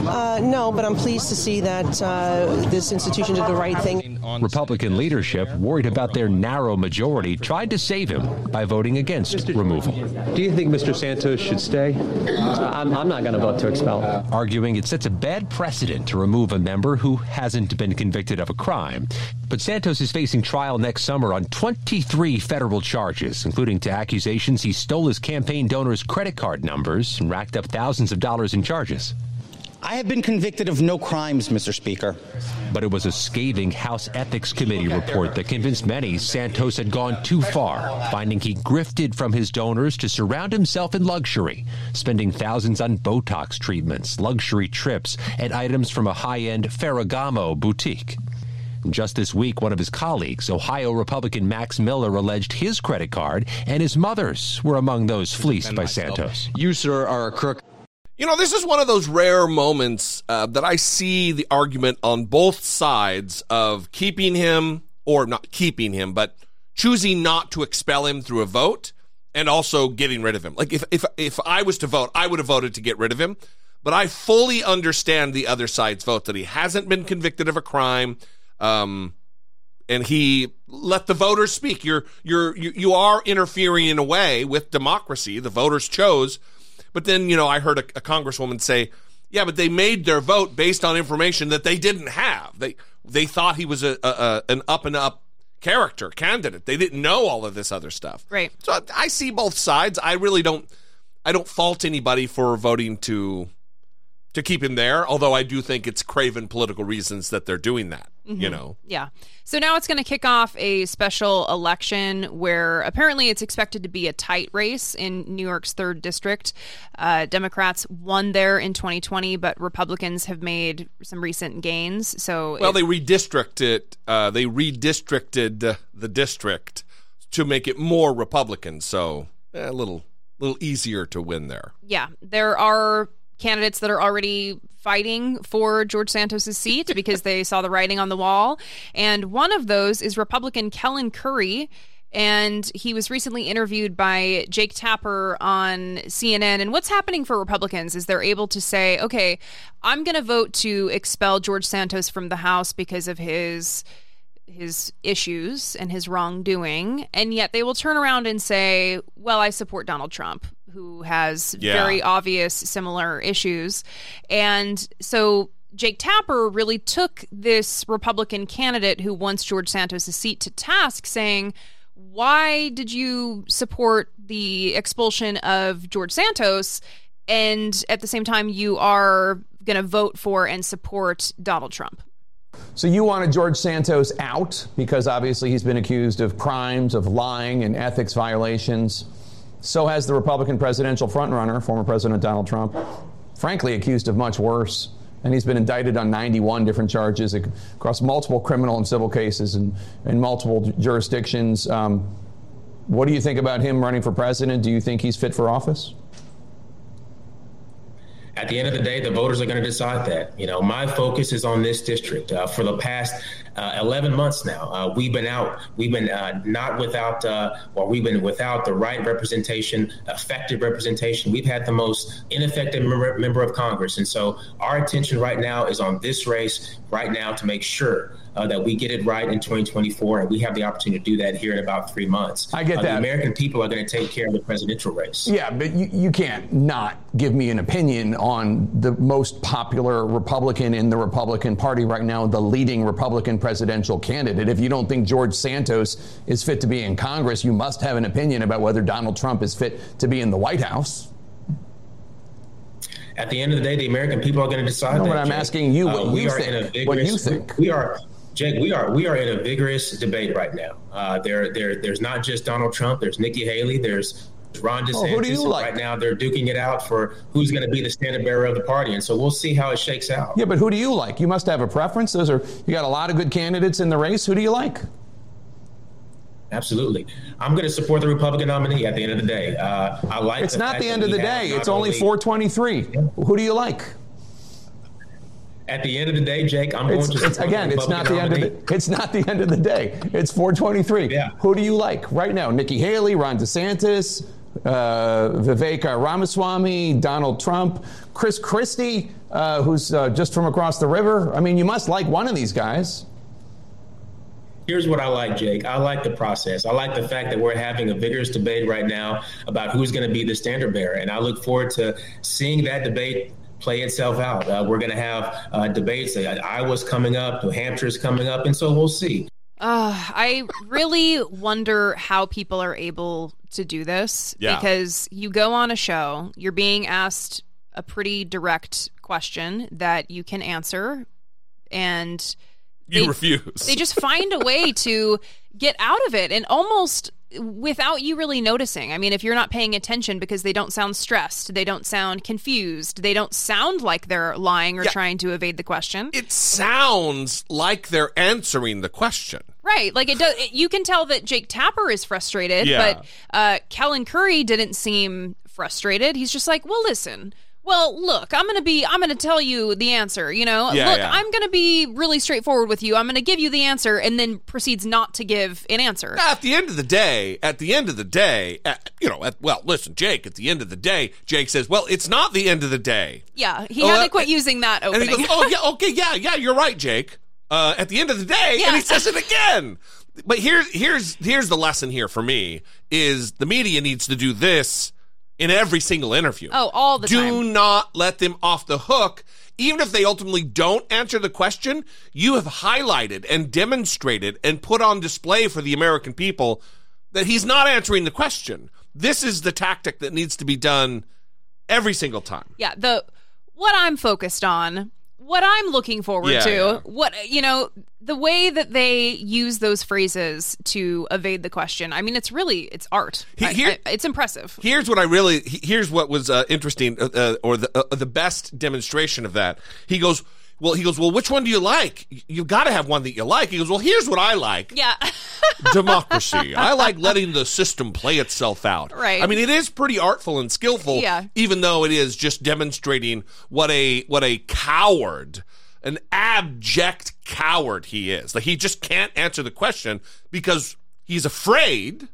Uh, no, but I'm pleased to see that uh, this institution did the right thing. Republican leadership, worried about their narrow majority, tried to save him by voting against Mister removal. Do you think Mister Santos should stay? Uh, I'm, I'm not going to vote to expel him. Arguing it sets a bad precedent to remove a member who hasn't been convicted of a crime. But Santos is facing trial next summer on twenty-three federal charges, including to accusations he stole his campaign donors' credit card numbers and racked up thousands of dollars in charges. I have been convicted of no crimes, Mister Speaker. But it was a scathing House Ethics Committee report that convinced many Santos had gone too far, finding he grifted from his donors to surround himself in luxury, spending thousands on Botox treatments, luxury trips, and items from a high-end Ferragamo boutique. Just this week, one of his colleagues, Ohio Republican Max Miller, alleged his credit card and his mother's were among those fleeced by Santos. You, sir, are a crook. You know, this is one of those rare moments uh, that I see the argument on both sides of keeping him, or not keeping him, but choosing not to expel him through a vote, and also getting rid of him. Like, if if if I was to vote, I would have voted to get rid of him. But I fully understand the other side's vote, that he hasn't been convicted of a crime. Um, and he let the voters speak. You're, you're, you, you are interfering in a way with democracy. The voters chose. But then, you know, I heard a, a congresswoman say, yeah, but they made their vote based on information that they didn't have. They, they thought he was a, a, a an up and up character candidate. They didn't know all of this other stuff. Right. So I, I see both sides. I really don't, I don't fault anybody for voting to, to keep him there, although I do think it's craven political reasons that they're doing that, mm-hmm. you know? Yeah. So now it's going to kick off a special election where apparently it's expected to be a tight race in New York's third district. Uh, Democrats won there in twenty twenty, but Republicans have made some recent gains. So Well, if- they redistricted, uh, they redistricted the district to make it more Republican, so a little, little easier to win there. Yeah. There are candidates that are already fighting for George Santos's seat because they saw the writing on the wall. And one of those is Republican Kellen Curry. And he was recently interviewed by Jake Tapper on C N N. And what's happening for Republicans is they're able to say, okay, I'm going to vote to expel George Santos from the House because of his his issues and his wrongdoing. And yet they will turn around and say, well, I support Donald Trump. who has yeah. very obvious similar issues. And so Jake Tapper really took this Republican candidate who wants George Santos' seat to task, saying, why did you support the expulsion of George Santos? And at the same time, you are going to vote for and support Donald Trump. So you wanted George Santos out because obviously he's been accused of crimes, of lying and ethics violations. So has the Republican presidential frontrunner, former President Donald Trump, frankly accused of much worse. And he's been indicted on ninety-one different charges across multiple criminal and civil cases and in multiple jurisdictions. Um, what do you think about him running for president? Do you think he's fit for office? At the end of the day, the voters are going to decide that. You know, my focus is on this district. Uh, for the past uh, eleven months now, uh, we've been out. We've been uh, not without, uh, or we've been without the right representation, effective representation. We've had the most ineffective member, member of Congress. And so our attention right now is on this race right now to make sure uh, that we get it right in twenty twenty-four. And we have the opportunity to do that here in about three months. I get uh, that. The American people are going to take care of the presidential race. Yeah, but you, you can't not give me an opinion on on the most popular Republican in the Republican Party right now, the leading Republican presidential candidate. If you don't think George Santos is fit to be in Congress, you must have an opinion about whether Donald Trump is fit to be in the White House. At the end of the day, the American people are going to decide. No, that, what I'm Jake. asking you, what uh, you think. Vigorous, what you think. We are, Jake, we are, we are in a vigorous debate right now. Uh, there, there, there's not just Donald Trump. There's Nikki Haley. There's Ron DeSantis. Oh, who do you like? Right now they're duking it out for who's going to be the standard bearer of the party, and so we'll see how it shakes out. Yeah, but who do you like? You must have a preference. Those are you got a lot of good candidates in the race. Who do you like? Absolutely. I'm going to support the Republican nominee at the end of the day. Uh, I like It's the not the end of the day. It's only four twenty-three. Yeah. Who do you like? At the end of the day, Jake, I'm going it's, to it's, again, it's not the end of the, it's not the end of the day. It's four twenty-three. Yeah. Who do you like right now? Nikki Haley, Ron DeSantis, Uh, Viveka Ramaswamy, Donald Trump, Chris Christie, uh, who's uh, just from across the river. I mean, you must like one of these guys. Here's what I like, Jake. I like the process. I like the fact that we're having a vigorous debate right now about who's going to be the standard bearer. And I look forward to seeing that debate play itself out. Uh, we're going to have uh, debates. Iowa's coming up. New Hampshire's coming up. And so we'll see. Uh, I really wonder how people are able to do this, yeah. because you go on a show, you're being asked a pretty direct question that you can answer, and they, you refuse. They just find a way to get out of it, and almost without you really noticing. I mean, if you're not paying attention, because they don't sound stressed, they don't sound confused, they don't sound like they're lying or yeah. trying to evade the question. It sounds like they're answering the question. Right. Like, it does. It, you can tell that Jake Tapper is frustrated, yeah. but uh, Kellen Curry didn't seem frustrated. He's just like, well, listen, well, look, I'm going to be, I'm going to tell you the answer, you know, yeah, look, yeah. I'm going to be really straightforward with you. I'm going to give you the answer, and then proceeds not to give an answer. At the end of the day, at the end of the day, at, you know, at, well, listen, Jake, at the end of the day, Jake says, well, it's not the end of the day. Yeah. He well, had to quit uh, using that opening. And he goes, oh, yeah, okay, yeah, yeah, you're right, Jake. Uh, at the end of the day, yeah. and he says it again. But here's here's here's the lesson here for me is the media needs to do this in every single interview. Oh, all the do time. Do not let them off the hook. Even if they ultimately don't answer the question, you have highlighted and demonstrated and put on display for the American people that he's not answering the question. This is the tactic that needs to be done every single time. Yeah, the what I'm focused on, what I'm looking forward yeah, to, yeah. what, you know, the way that they use those phrases to evade the question. I mean, it's really, it's art. Here, I, I, it's impressive. Here's what I really, here's what was uh, interesting uh, or the, uh, the best demonstration of that. He goes, well, he goes, well, which one do you like? You've got to have one that you like. He goes, well, here's what I like. Yeah. Democracy. I like letting the system play itself out. Right. I mean, it is pretty artful and skillful, yeah. even though it is just demonstrating what a what a coward, an abject coward he is. Like, he just can't answer the question because he's afraid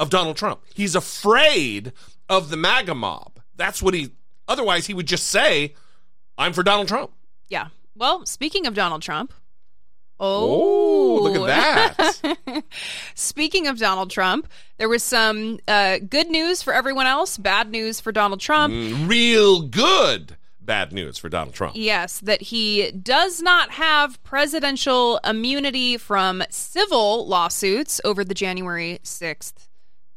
of Donald Trump. He's afraid of the MAGA mob. That's what he, otherwise he would just say, I'm for Donald Trump. Yeah. Well, speaking of Donald Trump, Oh, oh, look at that. Speaking of Donald Trump, there was some uh, good news for everyone else, bad news for Donald Trump. Mm, real good bad news for Donald Trump. Yes, that he does not have presidential immunity from civil lawsuits over the January sixth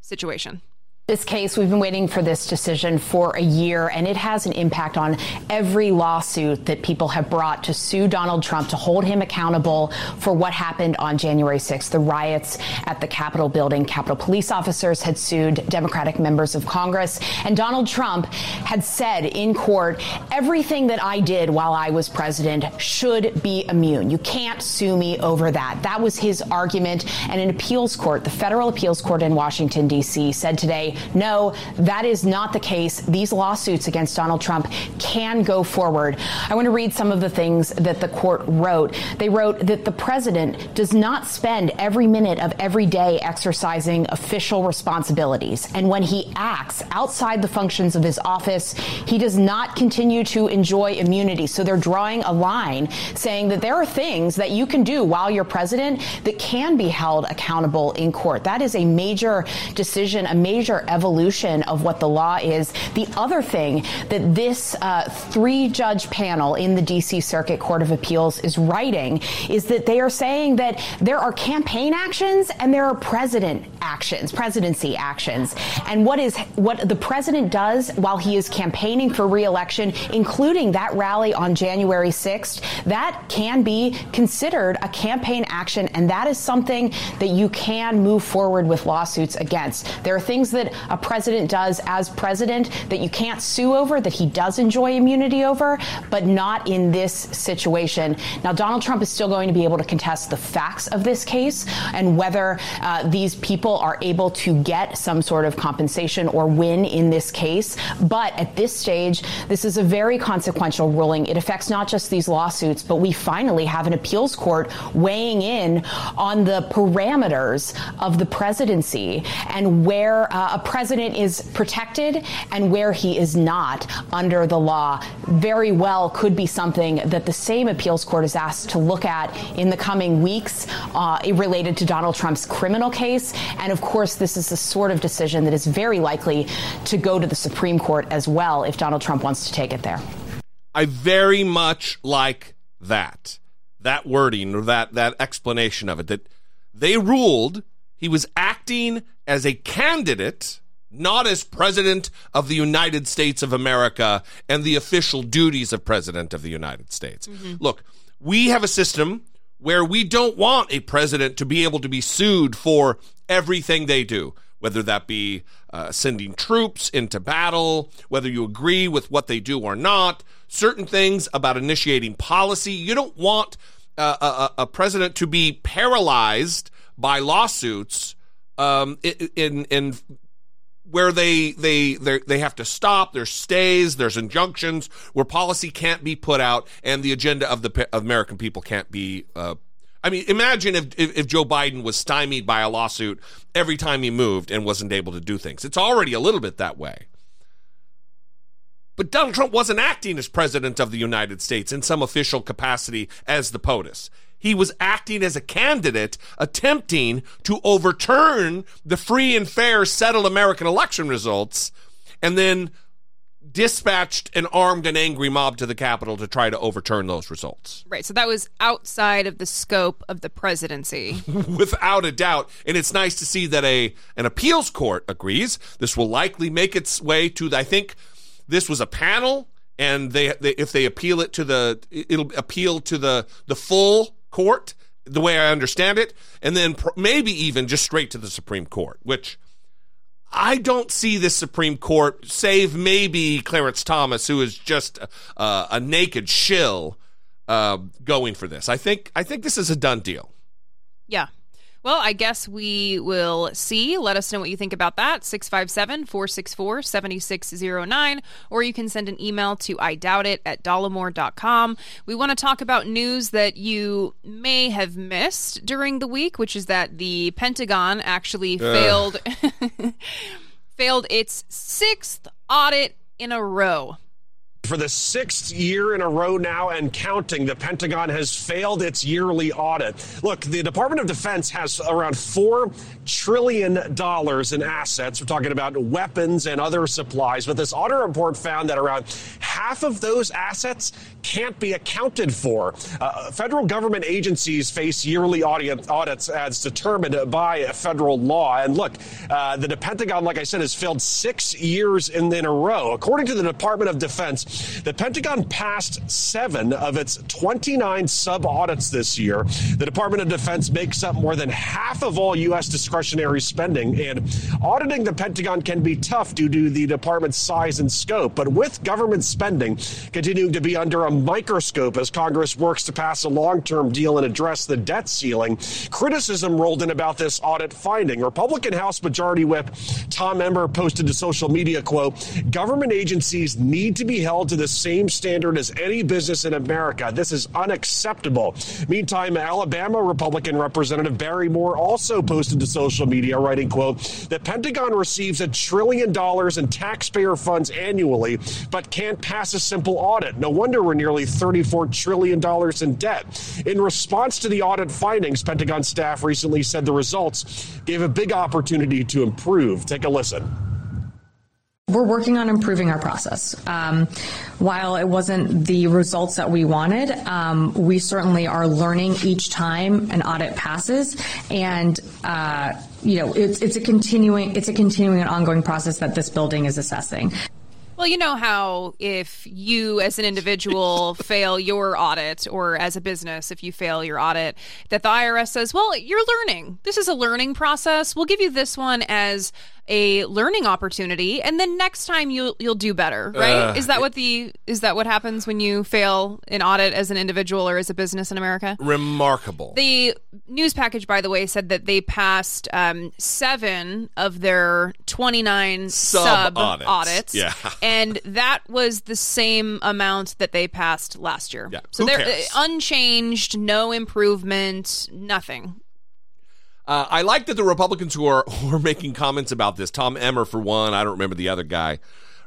situation. This case, we've been waiting for this decision for a year, and it has an impact on every lawsuit that people have brought to sue Donald Trump, to hold him accountable for what happened on January sixth. The riots at the Capitol building, Capitol police officers had sued Democratic members of Congress, and Donald Trump had said in court, everything that I did while I was president should be immune. You can't sue me over that. That was his argument. And an appeals court, the federal appeals court in Washington, D C, said today, no, that is not the case. These lawsuits against Donald Trump can go forward. I want to read some of the things that the court wrote. They wrote that the president does not spend every minute of every day exercising official responsibilities. And when he acts outside the functions of his office, he does not continue to enjoy immunity. So they're drawing a line saying that there are things that you can do while you're president that can be held accountable in court. That is a major decision, a major evolution of what the law is. The other thing that this uh, three-judge panel in the D C Circuit Court of Appeals is writing is that they are saying that there are campaign actions and there are president actions, presidency actions. And what is what the president does while he is campaigning for re-election, including that rally on January sixth, that can be considered a campaign action, and that is something that you can move forward with lawsuits against. There are things that a president does as president that you can't sue over, that he does enjoy immunity over, but not in this situation. Now, Donald Trump is still going to be able to contest the facts of this case and whether uh, these people are able to get some sort of compensation or win in this case. But at this stage, this is a very consequential ruling. It affects not just these lawsuits, but we finally have an appeals court weighing in on the parameters of the presidency and where uh, a president is protected and where he is not under the law. Very well could be something that the same appeals court is asked to look at in the coming weeks uh, related to Donald Trump's criminal case. And of course, this is the sort of decision that is very likely to go to the Supreme Court as well if Donald Trump wants to take it there. I very much like that, that wording or that, that explanation of it, that they ruled he was acting as a candidate, not as president of the United States of America and the official duties of president of the United States. Mm-hmm. Look, we have a system where we don't want a president to be able to be sued for everything they do, whether that be uh, sending troops into battle, whether you agree with what they do or not, certain things about initiating policy. You don't want uh, a, a president to be paralyzed by lawsuits um, in, in in where they they they have to stop. There's stays, there's injunctions, where policy can't be put out, and the agenda of the of American people can't be. Uh, I mean, imagine if, if if Joe Biden was stymied by a lawsuit every time he moved and wasn't able to do things. It's already a little bit that way. But Donald Trump wasn't acting as president of the United States in some official capacity as the POTUS. He was acting as a candidate, attempting to overturn the free and fair, settled American election results, and then dispatched an armed and angry mob to the Capitol to try to overturn those results. Right, so that was outside of the scope of the presidency. Without a doubt. And it's nice to see that a an appeals court agrees. This will likely make its way to, I think, this was a panel, and they, they if they appeal it to the, it'll appeal to the, the full court, the way I understand it, and then pr- maybe even just straight to the Supreme Court, which I don't see this Supreme Court, save maybe Clarence Thomas, who is just uh, a naked shill, uh, going for this. I think I think this is a done deal. Yeah. Well, I guess we will see. Let us know what you think about that. six five seven, four six four, seven six zero nine. Or you can send an email to I doubt it at dollemore dot com. We want to talk about news that you may have missed during the week, which is that the Pentagon actually Ugh. failed failed its sixth audit in a row. for the sixth year in a row now and counting, the Pentagon has failed its yearly audit. Look, the Department of Defense has around four trillion dollars in assets. We're talking about weapons and other supplies. But this audit report found that around half of those assets can't be accounted for. Uh, federal government agencies face yearly audit audits as determined by federal law. And look, uh, the Pentagon, like I said, has failed six years in, in a row. According to the Department of Defense, the Pentagon passed seven of its twenty-nine sub-audits this year. The Department of Defense makes up more than half of all U S discretionary spending, and auditing the Pentagon can be tough due to the department's size and scope. But with government spending continuing to be under a microscope as Congress works to pass a long-term deal and address the debt ceiling, criticism rolled in about this audit finding. Republican House Majority Whip Tom Emmer posted to social media, quote, "Government agencies need to be held to the same standard as any business in America. This is unacceptable." Meantime, Alabama Republican Representative Barry Moore also posted to social media, writing, quote, "The Pentagon receives a trillion dollars in taxpayer funds annually, but can't pass a simple audit. No wonder we're nearly thirty-four trillion dollars in debt." In response to the audit findings, Pentagon staff recently said the results gave a big opportunity to improve. Take a listen. We're working on improving our process. Um, while it wasn't the results that we wanted, um, we certainly are learning each time an audit passes, and uh, you know it's it's a continuing it's a continuing and ongoing process that this building is assessing. Well, you know how if you as an individual fail your audit, or as a business, if you fail your audit, that the I R S says, well, you're learning. This is a learning process. We'll give you this one as a learning opportunity, and then next time you'll you'll do better, right? Uh, is that what the is that what happens when you fail an audit as an individual or as a business in America? Remarkable. The news package, by the way, said that they passed um, seven of their twenty-nine sub audits, audits yeah. and that was the same amount that they passed last year. Yeah. So Who they're cares? Unchanged, no improvement, nothing. Uh, I like that the Republicans who are, who are making comments about this, Tom Emmer for one, I don't remember the other guy,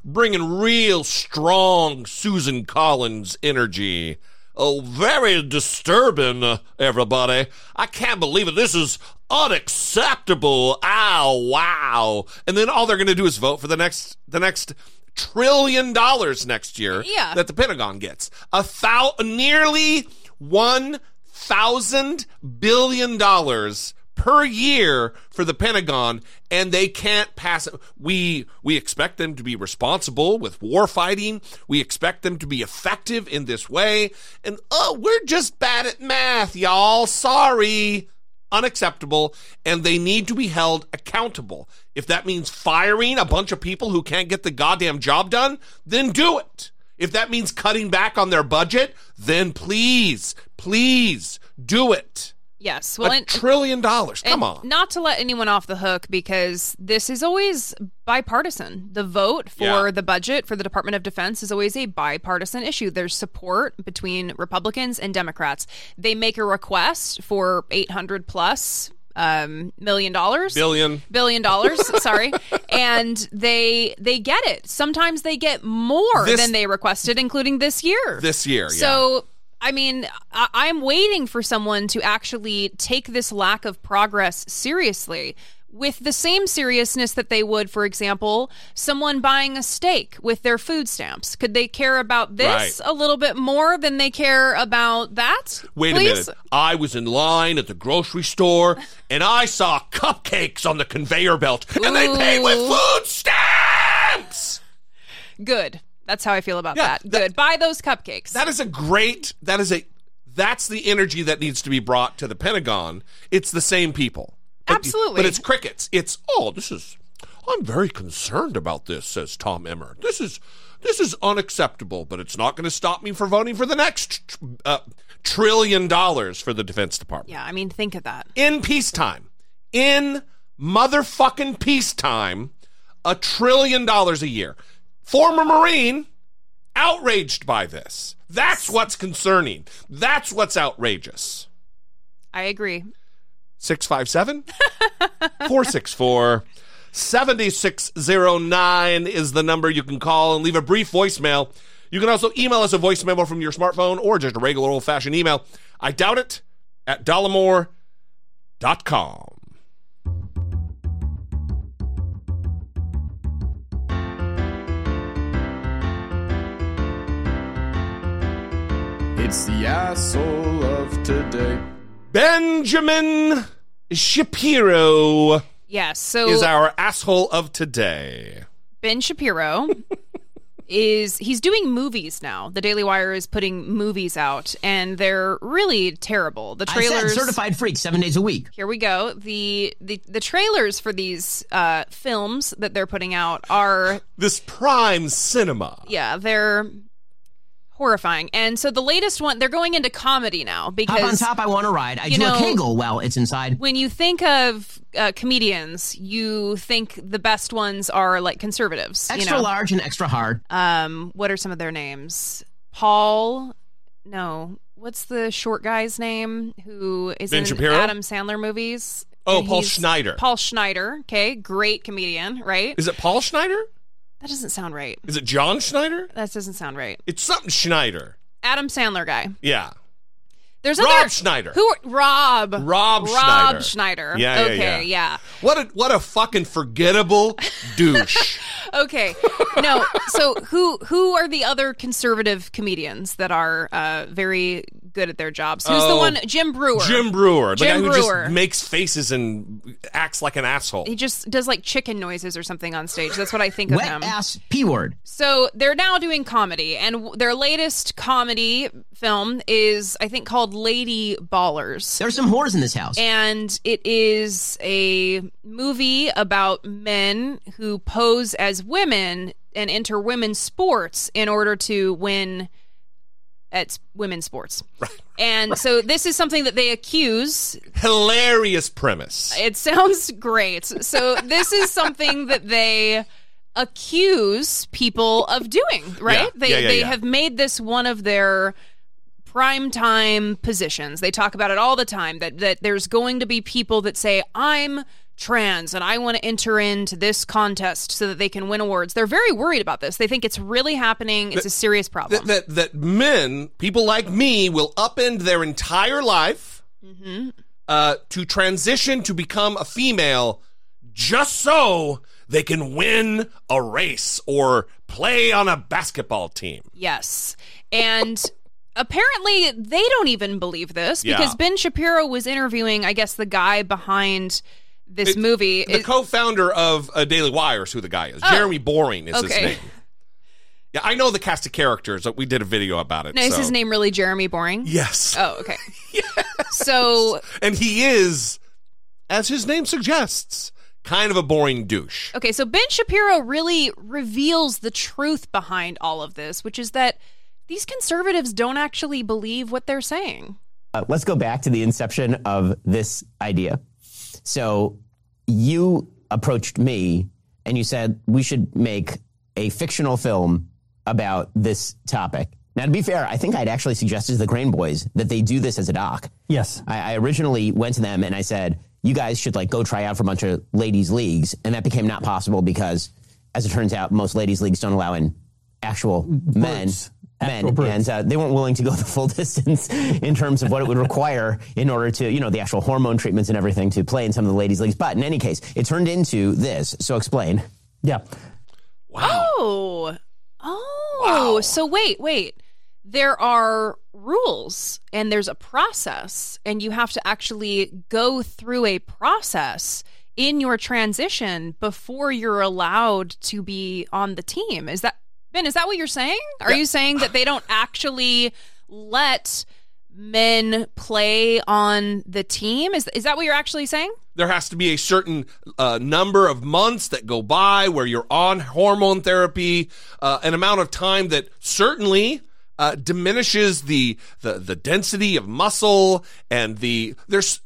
bringing real strong Susan Collins energy. Oh, very disturbing, everybody. I can't believe it. This is unacceptable. Ow, wow. And then all they're going to do is vote for the next the next trillion dollars next year yeah. that the Pentagon gets. A thou- nearly one thousand billion dollars per year for the Pentagon, and they can't pass it. We we expect them to be responsible with war fighting. We expect them to be effective in this way. And, oh, we're just bad at math, y'all. Sorry. Unacceptable. And they need to be held accountable. If that means firing a bunch of people who can't get the goddamn job done, then do it. If that means cutting back on their budget, then please, please do it. Yes. Well, a and, trillion dollars. Come on. Not to let anyone off the hook, because this is always bipartisan. The vote for yeah. the budget for the Department of Defense is always a bipartisan issue. There's support between Republicans and Democrats. They make a request for eight hundred plus Um, million dollars, billion, billion dollars. sorry, and they they get it. Sometimes they get more this, than they requested, including this year. This year, yeah. So. I mean, I- I'm waiting for someone to actually take this lack of progress seriously with the same seriousness that they would, for example, someone buying a steak with their food stamps. Could they care about this right. a little bit more than they care about that? Wait please? a minute. I was in line at the grocery store and I saw cupcakes on the conveyor belt and Ooh. they pay with food stamps. Good. That's how I feel about yeah, that. Good. That, buy those cupcakes. That is a great, that is a, that's the energy that needs to be brought to the Pentagon. It's the same people. But, Absolutely. But it's crickets. It's, oh, this is, I'm very concerned about this, says Tom Emmer. This is, this is unacceptable, but it's not going to stop me from voting for the next uh, trillion dollars for the Defense Department. Yeah, I mean, think of that. In peacetime, in motherfucking peacetime, a trillion dollars a year. Former Marine, outraged by this. That's what's concerning. That's what's outrageous. I agree. six five seven, four six four, seven six zero nine is the number you can call and leave a brief voicemail. You can also email us a voice memo from your smartphone or just a regular old-fashioned email. I doubt it at dollemore dot com. It's the asshole of today. Benjamin Shapiro. Yeah, so is our asshole of today. Ben Shapiro is he's doing movies now. The Daily Wire is putting movies out, and they're really terrible. The trailers, I said certified freak, seven days a week. Here we go. The the, the trailers for these uh, films that they're putting out are this prime cinema. Yeah, they're horrifying. And so the latest one, they're going into comedy now because Hop on top, I want to ride. I do know, a Kegel while it's inside. When you think of uh, comedians, you think the best ones are like conservatives. Extra you know? large and extra hard. Um, what are some of their names? Paul, no. What's the short guy's name who is Ben in Shapiro? Adam Sandler movies? Oh, Paul Schneider. Paul Schneider. Okay, great comedian, right? Is it Paul Schneider? That doesn't sound right. Is it John Schneider? That doesn't sound right. It's something Schneider. Adam Sandler guy. Yeah. There's Rob other, Schneider. Who? Are, Rob. Rob Schneider. Rob Schneider. Yeah, okay, yeah, yeah. yeah. What a what a fucking forgettable douche. Okay. No. So who who are the other conservative comedians that are uh, very good at their jobs? Who's oh, the one? Jim Brewer. Jim Brewer. The Jim guy who Brewer. just makes faces and acts like an asshole. He just does like chicken noises or something on stage. That's what I think of Wet him. Wet ass P word. So they're now doing comedy, and their latest comedy film is, I think, called Lady Ballers. There's some whores in this house. And it is a movie about men who pose as women and enter women's sports in order to win at women's sports. Right. And right. so this is something that they accuse. Hilarious premise. It sounds great. So this is something that they accuse people of doing, right? Yeah. They, yeah, yeah, they yeah. have made this one of their primetime positions. They talk about it all the time, that, that there's going to be people that say, I'm trans and I want to enter into this contest so that they can win awards. They're very worried about this. They think it's really happening. It's that, a serious problem. That, that that men, people like me, will upend their entire life mm-hmm. uh, to transition to become a female just so they can win a race or play on a basketball team. Yes. And apparently they don't even believe this because yeah. Ben Shapiro was interviewing, I guess, the guy behind this it's, movie. The it, co-founder of uh, Daily Wire is who the guy is. Oh, Jeremy Boring is okay. his name. Yeah, I know the cast of characters. We did a video about it. No, so. Is his name really Jeremy Boring? Yes. Oh, okay. Yes. So, and he is, as his name suggests, kind of a boring douche. Okay, so Ben Shapiro really reveals the truth behind all of this, which is that these conservatives don't actually believe what they're saying. Uh, let's go back to the inception of this idea. So you approached me and you said we should make a fictional film about this topic. Now, to be fair, I think I'd actually suggested to the Grain Boys that they do this as a doc. Yes. I, I originally went to them and I said, you guys should like go try out for a bunch of ladies' leagues. And that became not possible because, as it turns out, most ladies' leagues don't allow in actual Birds. men. Men, and uh, they weren't willing to go the full distance in terms of what it would require in order to, you know, the actual hormone treatments and everything to play in some of the ladies' leagues. But in any case, it turned into this. So explain. Yeah. Wow. Oh. Oh. Wow. So wait, wait. There are rules and there's a process, and you have to actually go through a process in your transition before you're allowed to be on the team. Is that? Ben, is that what you're saying? Are yeah. you saying that they don't actually let men play on the team? Is is that what you're actually saying? There has to be a certain uh, number of months that go by where you're on hormone therapy, uh, an amount of time that certainly uh, diminishes the, the the density of muscle and the there's.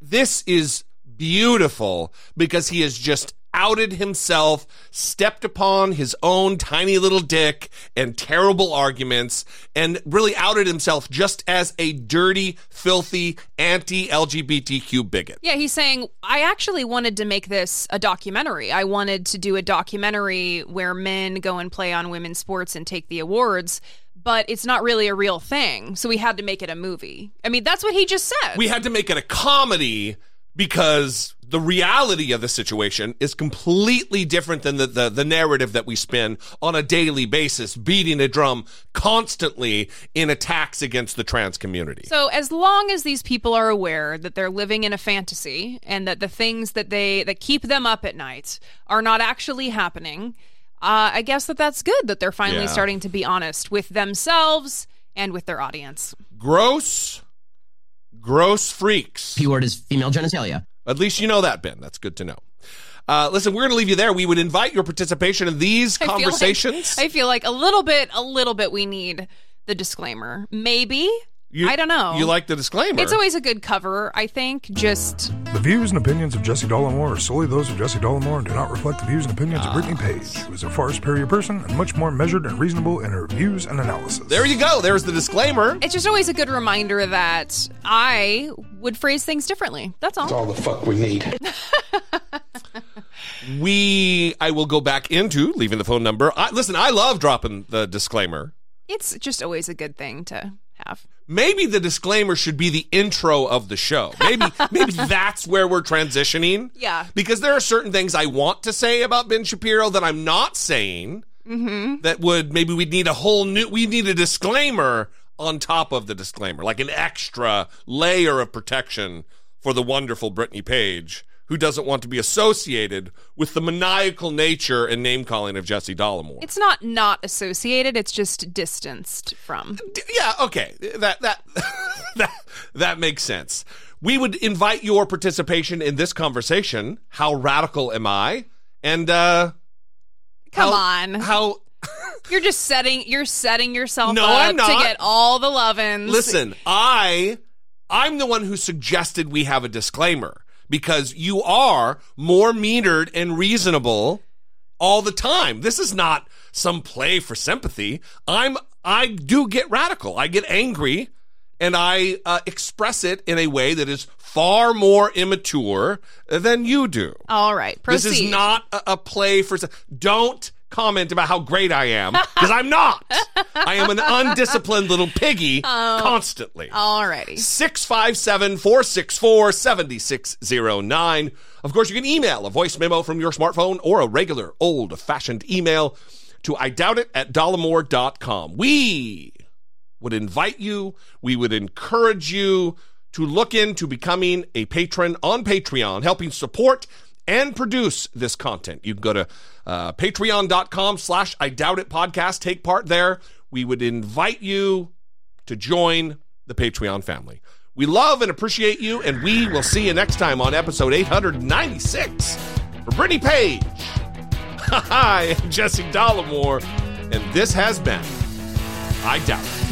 This is beautiful because he is just outed himself, stepped upon his own tiny little dick and terrible arguments, and really outed himself just as a dirty, filthy, anti-L G B T Q bigot. Yeah, he's saying, I actually wanted to make this a documentary. I wanted to do a documentary where men go and play on women's sports and take the awards, but it's not really a real thing, so we had to make it a movie. I mean, that's what he just said. We had to make it a comedy because the reality of the situation is completely different than the, the, the narrative that we spin on a daily basis, beating a drum constantly in attacks against the trans community. So as long as these people are aware that they're living in a fantasy and that the things that they that keep them up at night are not actually happening, uh, I guess that that's good that they're finally yeah. starting to be honest with themselves and with their audience. Gross. Gross freaks. P word is female genitalia. At least you know that, Ben. That's good to know. Uh, listen, we're going to leave you there. We would invite your participation in these I conversations. Feel like, I feel like a little bit, a little bit we need the disclaimer. Maybe. You, I don't know. You like the disclaimer. It's always a good cover, I think. Just... The views and opinions of Jesse Dollemore are solely those of Jesse Dollemore and do not reflect the views and opinions uh, of Brittany Page, who is a far superior person and much more measured and reasonable in her views and analysis. There you go. There's the disclaimer. It's just always a good reminder that I would phrase things differently. That's all. That's all the fuck we need. we... I will go back into leaving the phone number. I, listen, I love dropping the disclaimer. It's just always a good thing to... Have. Maybe the disclaimer should be the intro of the show. Maybe maybe that's where we're transitioning. Yeah. Because there are certain things I want to say about Ben Shapiro that I'm not saying mm-hmm. that would, maybe we'd need a whole new, we need a disclaimer on top of the disclaimer, like an extra layer of protection for the wonderful Brittany Page, who doesn't want to be associated with the maniacal nature and name-calling of Jesse Dollemore. It's not not associated, it's just distanced from. Yeah, okay, that that that, that makes sense. We would invite your participation in this conversation. How radical am I? And, uh... Come how, on. How... You're just setting, you're setting yourself no, up I'm not. to get all the lovins. Listen, I, I'm the one who suggested we have a disclaimer. Because you are more metered and reasonable all the time. This is not some play for sympathy. I'm I do get radical. I get angry, and I uh, express it in a way that is far more immature than you do. All right, proceed. This is not a, a play for. Don't comment about how great I am, because I'm not. I am an undisciplined little piggy um, constantly. Alrighty. six five seven, four six four, seven six zero nine. Of course, you can email a voice memo from your smartphone or a regular old-fashioned email to I doubt it at dollemore dot com. We would invite you, we would encourage you to look into becoming a patron on Patreon, helping support and produce this content. You can go to uh, patreon.com slash I Doubt It Podcast. Take part there. We would invite you to join the Patreon family. We love and appreciate you, and we will see you next time on episode eight hundred ninety-six. For Brittany Page, I am Jesse Dollemore, and this has been I Doubt It.